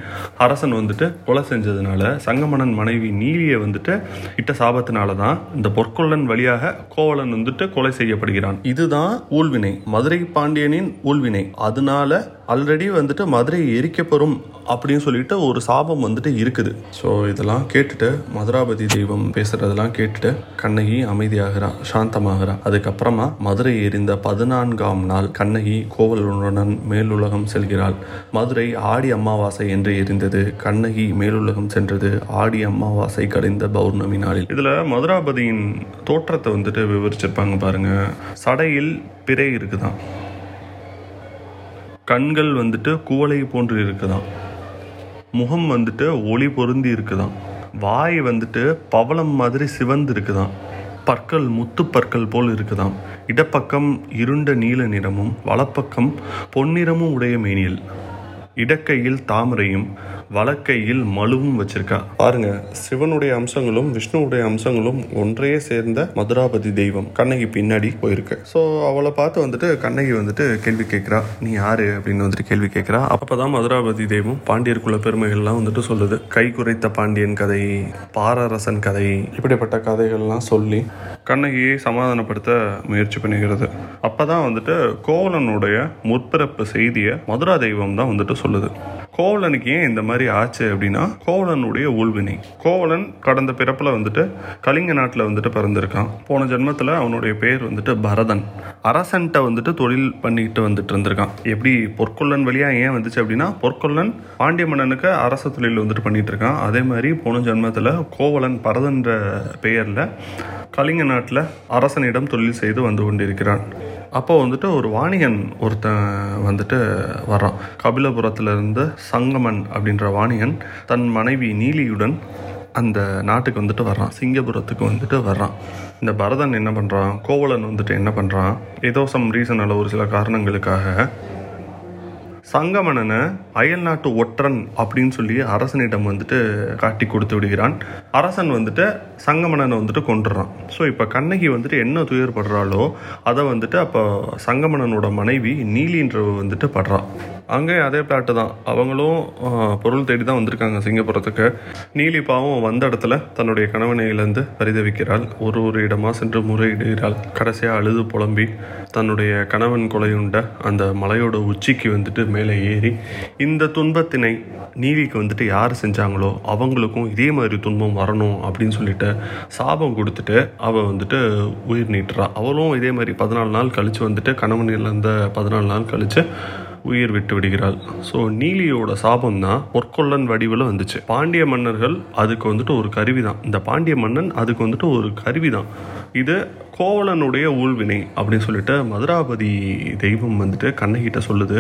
அரசன் வந்துட்டு கொலை செஞ்சதுனால சங்கமணன் மனைவி நீலியை வந்துட்டு இட்ட சாபத்தினால தான் இந்த பொற்கொள்ளன் வழியாக கோவலன் வந்துட்டு கொலை செய்யப்படுகிறான். இதுதான் ஊழ்வினை, மதுரை பாண்டியனின் ஊழ்வினை. அதனால ஆல்ரெடி வந்துட்டு மதுரை எரிக்கப்பெறும் அப்படின்னு சொல்லிட்டு ஒரு சாபம் வந்துட்டு இருக்குது. ஸோ இதெல்லாம் கேட்டுட்டு மதுராபதி தெய்வம் பேசுறதெல்லாம் கேட்டுட்டு கண்ணகி அமைதியாகிறா, சாந்தமாகிறா. அதுக்கப்புறமா மதுரை எரிந்த 14ஆம் நாள் கண்ணகி கோவலனுடன் மேலுலகம் செல்கிறாள். மதுரை ஆடி அமாவாசை என்று எரிந்தது, கண்ணகி மேலுலகம் சென்றது ஆடி அமாவாசை கடைந்த பௌர்ணமி நாளில். இதுல மதுராபதியின் தோற்றத்தை வந்துட்டு விவரிச்சிருப்பாங்க பாருங்க. சடையில் பிறை இருக்குதான், கண்கள் வந்துட்டு குவளை போன்று இருக்குதான், முகம் வந்துட்டு ஒளி பொருந்தி இருக்குதான், வாய் வந்துட்டு பவளம் மாதிரி சிவந்து இருக்குதான், பற்கள் முத்து பற்கள் போல் இருக்குதான், இடப்பக்கம் இருண்ட நீல நிறமும் வலப்பக்கம் பொன்னிறமும் உடைய மேனியில், இடக்கையில் தாமரையும் வலக்கையில் மழுவும் வச்சிருக்கா. பாருங்க, சிவனுடைய அம்சங்களும் விஷ்ணுவுடைய அம்சங்களும் ஒன்றையே சேர்ந்த மதுராபதி தெய்வம் கண்ணகி பின்னாடி போயிருக்கு. ஸோ அவளை பார்த்து வந்துட்டு கண்ணகி வந்துட்டு கேள்வி கேட்குறா, நீ யாரு அப்படின்னு வந்துட்டு கேள்வி கேட்குறா. அப்பதான் மதுராபதி தெய்வம் பாண்டியர்குள்ள பெருமைகள்லாம் வந்துட்டு சொல்லுது. கை குறைத்த பாண்டியன் கதை, பாரரசன் கதை, இப்படிப்பட்ட கதைகள்லாம் சொல்லி கண்ணகியை சமாதானப்படுத்த முயற்சி பண்ணுகிறது. அப்பதான் வந்துட்டு கோவலனுடைய முற்பிறப்பு செய்தியை மதுரா தெய்வம் தான் வந்துட்டு சொல்லுது. கோவலனுக்கு ஏன் இந்த மாதிரி ஆச்சு அப்படின்னா கோவலனுடைய ஊழ்வினை. கோவலன் கடந்த பிறப்பில் வந்துட்டு கலிங்க நாட்டில் வந்துட்டு பிறந்திருக்கான். போன ஜென்மத்தில் அவனுடைய பேர் வந்துட்டு பரதன். அரசன்ட்ட வந்துட்டு தொழில் பண்ணிக்கிட்டு வந்துட்டு இருந்திருக்கான். எப்படி பொற்கொள்ளன் வழியாக ஏன் வந்துச்சு அப்படின்னா பொற்கொள்ளன் பாண்டிய மன்னனுக்கு அரச தொழில் வந்துட்டு பண்ணிகிட்டு இருக்கான். அதே மாதிரி போன ஜென்மத்தில் கோவலன் பரதன்ற பெயரில் கலிங்க நாட்டில் அரசனிடம் தொழில் செய்து வந்து கொண்டிருக்கிறான். அப்போ வந்துட்டு ஒரு வாணிகன் ஒருத்தன் வந்துட்டு வர்றான். கபிலபுரத்திலிருந்து சங்கமண் அப்படின்ற வாணிகன் தன் மனைவி நீலியுடன் அந்த நாட்டுக்கு வந்துட்டு வர்றான், சிங்கபுரத்துக்கு வந்துட்டு வர்றான். இந்த பரதன் என்ன பண்ணுறான், கோவலன் வந்துட்டு என்ன பண்ணுறான், ஏதோ சம் ரீசனால் ஒரு சில காரணங்களுக்காக சங்கமணனை அயல் நாட்டு ஒற்றன் அப்படின்னு சொல்லி அரசனிடம் வந்துட்டு காட்டி கொடுத்து விடுகிறான். அரசன் வந்துட்டு சங்கமணனை வந்துட்டு கொண்டுறான். ஸோ இப்போ கண்ணகி வந்துட்டு என்ன துயர்படுறாளோ அதை வந்துட்டு அப்போ சங்கமணனோட மனைவி நீலின்றவ வந்துட்டு படுறான். அங்கே அதே பிளாட்டு தான், அவங்களும் பொருள் தேடி தான் வந்திருக்காங்க சிங்கபுரத்துக்கு. நீலி பாவம் வந்த இடத்துல தன்னுடைய கணவனையிலேருந்து பரிதவிக்கிறாள். ஒரு ஒரு இடமாக சென்று முறையிடுகிறாள். கடைசியாக அழுது புலம்பி தன்னுடைய கணவன் கொலையுண்ட அந்த மலையோட உச்சிக்கு வந்துட்டு மேலே ஏறி இந்த துன்பத்தினை நீலிக்கு வந்துட்டு யார் செஞ்சாங்களோ அவங்களுக்கும் இதே மாதிரி துன்பம் வரணும் அப்படின்னு சொல்லிட்டு சாபம் கொடுத்துட்டு அவள் வந்துட்டு உயிர் நீட்டுறா. அவளும் இதே மாதிரி 14 நாள் கழித்து வந்துட்டு கணவனிலேருந்து 14 நாள் கழித்து உயிர் விட்டு விடுகிறாள். ஸோ நீலியோட சாபம் தான் பொற்கொள்ளன் வடிவில் வந்துச்சு. பாண்டிய மன்னர்கள் அதுக்கு வந்துட்டு ஒரு கருவி தான். இந்த பாண்டிய மன்னன் அதுக்கு வந்துட்டு ஒரு கருவி தான். இது கோவலனுடைய ஊழ்வினை அப்படின்னு சொல்லிட்டு மதுராபதி தெய்வம் வந்துட்டு கண்ணகிட்ட சொல்லுது.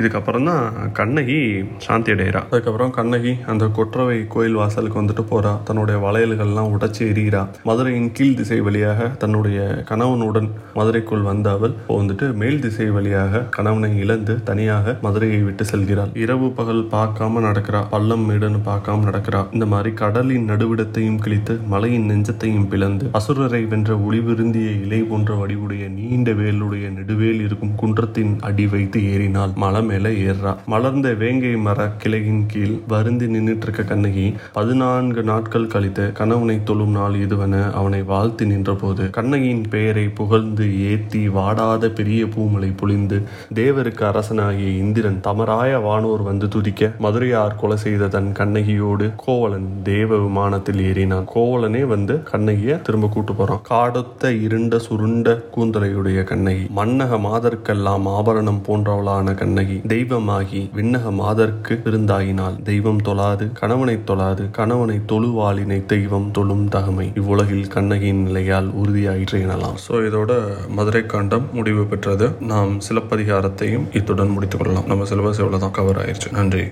இதுக்கப்புறம் தான் கண்ணகி சாந்தி அடைகிறா. அதுக்கப்புறம் கண்ணகி அந்த கொற்றவை கோயில் வாசலுக்கு வந்துட்டு போகிறா. தன்னுடைய வளையல்கள்லாம் உடைச்சி எறிகிறா. மதுரையின் கீழ் திசை வழியாக தன்னுடைய கணவனுடன் மதுரைக்குள் வந்த அவள் வந்துட்டு மேல் திசை வழியாக கணவனை இழந்து தனியாக மதுரையை விட்டு செல்கிறாள். இரவு பகல் பார்க்காம நடக்கிறா, பள்ளம் மேடுன்னு பார்க்காம நடக்கிறா. இந்த மாதிரி கடலின் நடுவிடத்தையும் கிழித்து மலையின் நெஞ்சத்தையும் பிளந்து அசுரரை வென்ற ஒளிவிருந்து இலை போன்ற வடிவுடைய நீண்ட வேலுடைய நெடுவேல் இருக்கும் குன்றத்தின் அடி வைத்து ஏறினால் மலை மேல ஏறா. மலர்ந்த வேங்கை மர கிளையின் கீழ் வருந்தி நின்றுட்டு இருக்க கண்ணகி 14 நாட்கள் கழித்து கணவனை தொழும் நாள் இதுவென அவனை வாழ்த்தி நின்ற போது கண்ணகியின் பெயரை புகழ்ந்து ஏத்தி வாடாத பெரிய பூமலை பொழிந்து தேவருக்கு அரசனாகிய இந்திரன் தமராய வானோர் வந்து துதிக்க மதுரையார் கொலை செய்த தன் கண்ணகியோடு கோவலன் தேவ விமானத்தில் ஏறினான். கோவலனே வந்து கண்ணகிய திரும்ப கூட்டு போறான். காடொத்த இருண்ட சுருண்ட கூந்தலையுடைய கண்ணகி, மன்னக மாதற்கெல்லாம் ஆபரணம் போன்றவளான கண்ணகி, தெய்வமாகி விண்ணக மாதற்கு விருந்தாயினால் தெய்வம் தொழாது கணவனை தொழாது கணவனை தொழுவாளினை தெய்வம் தொழும் தகமை இவ்வுலகில் கண்ணகியின் நிலையால் உறுதியாயிற்று எனலாம். ஸோ இதோட மதுரை காண்டம் முடிவு பெற்றது. நாம் சிலப்பதிகாரத்தையும் இத்துடன் முடித்துக் கொள்ளலாம். நம்ம சிலபஸ் எவ்வளவுதான் கவர் ஆயிடுச்சு. நன்றி.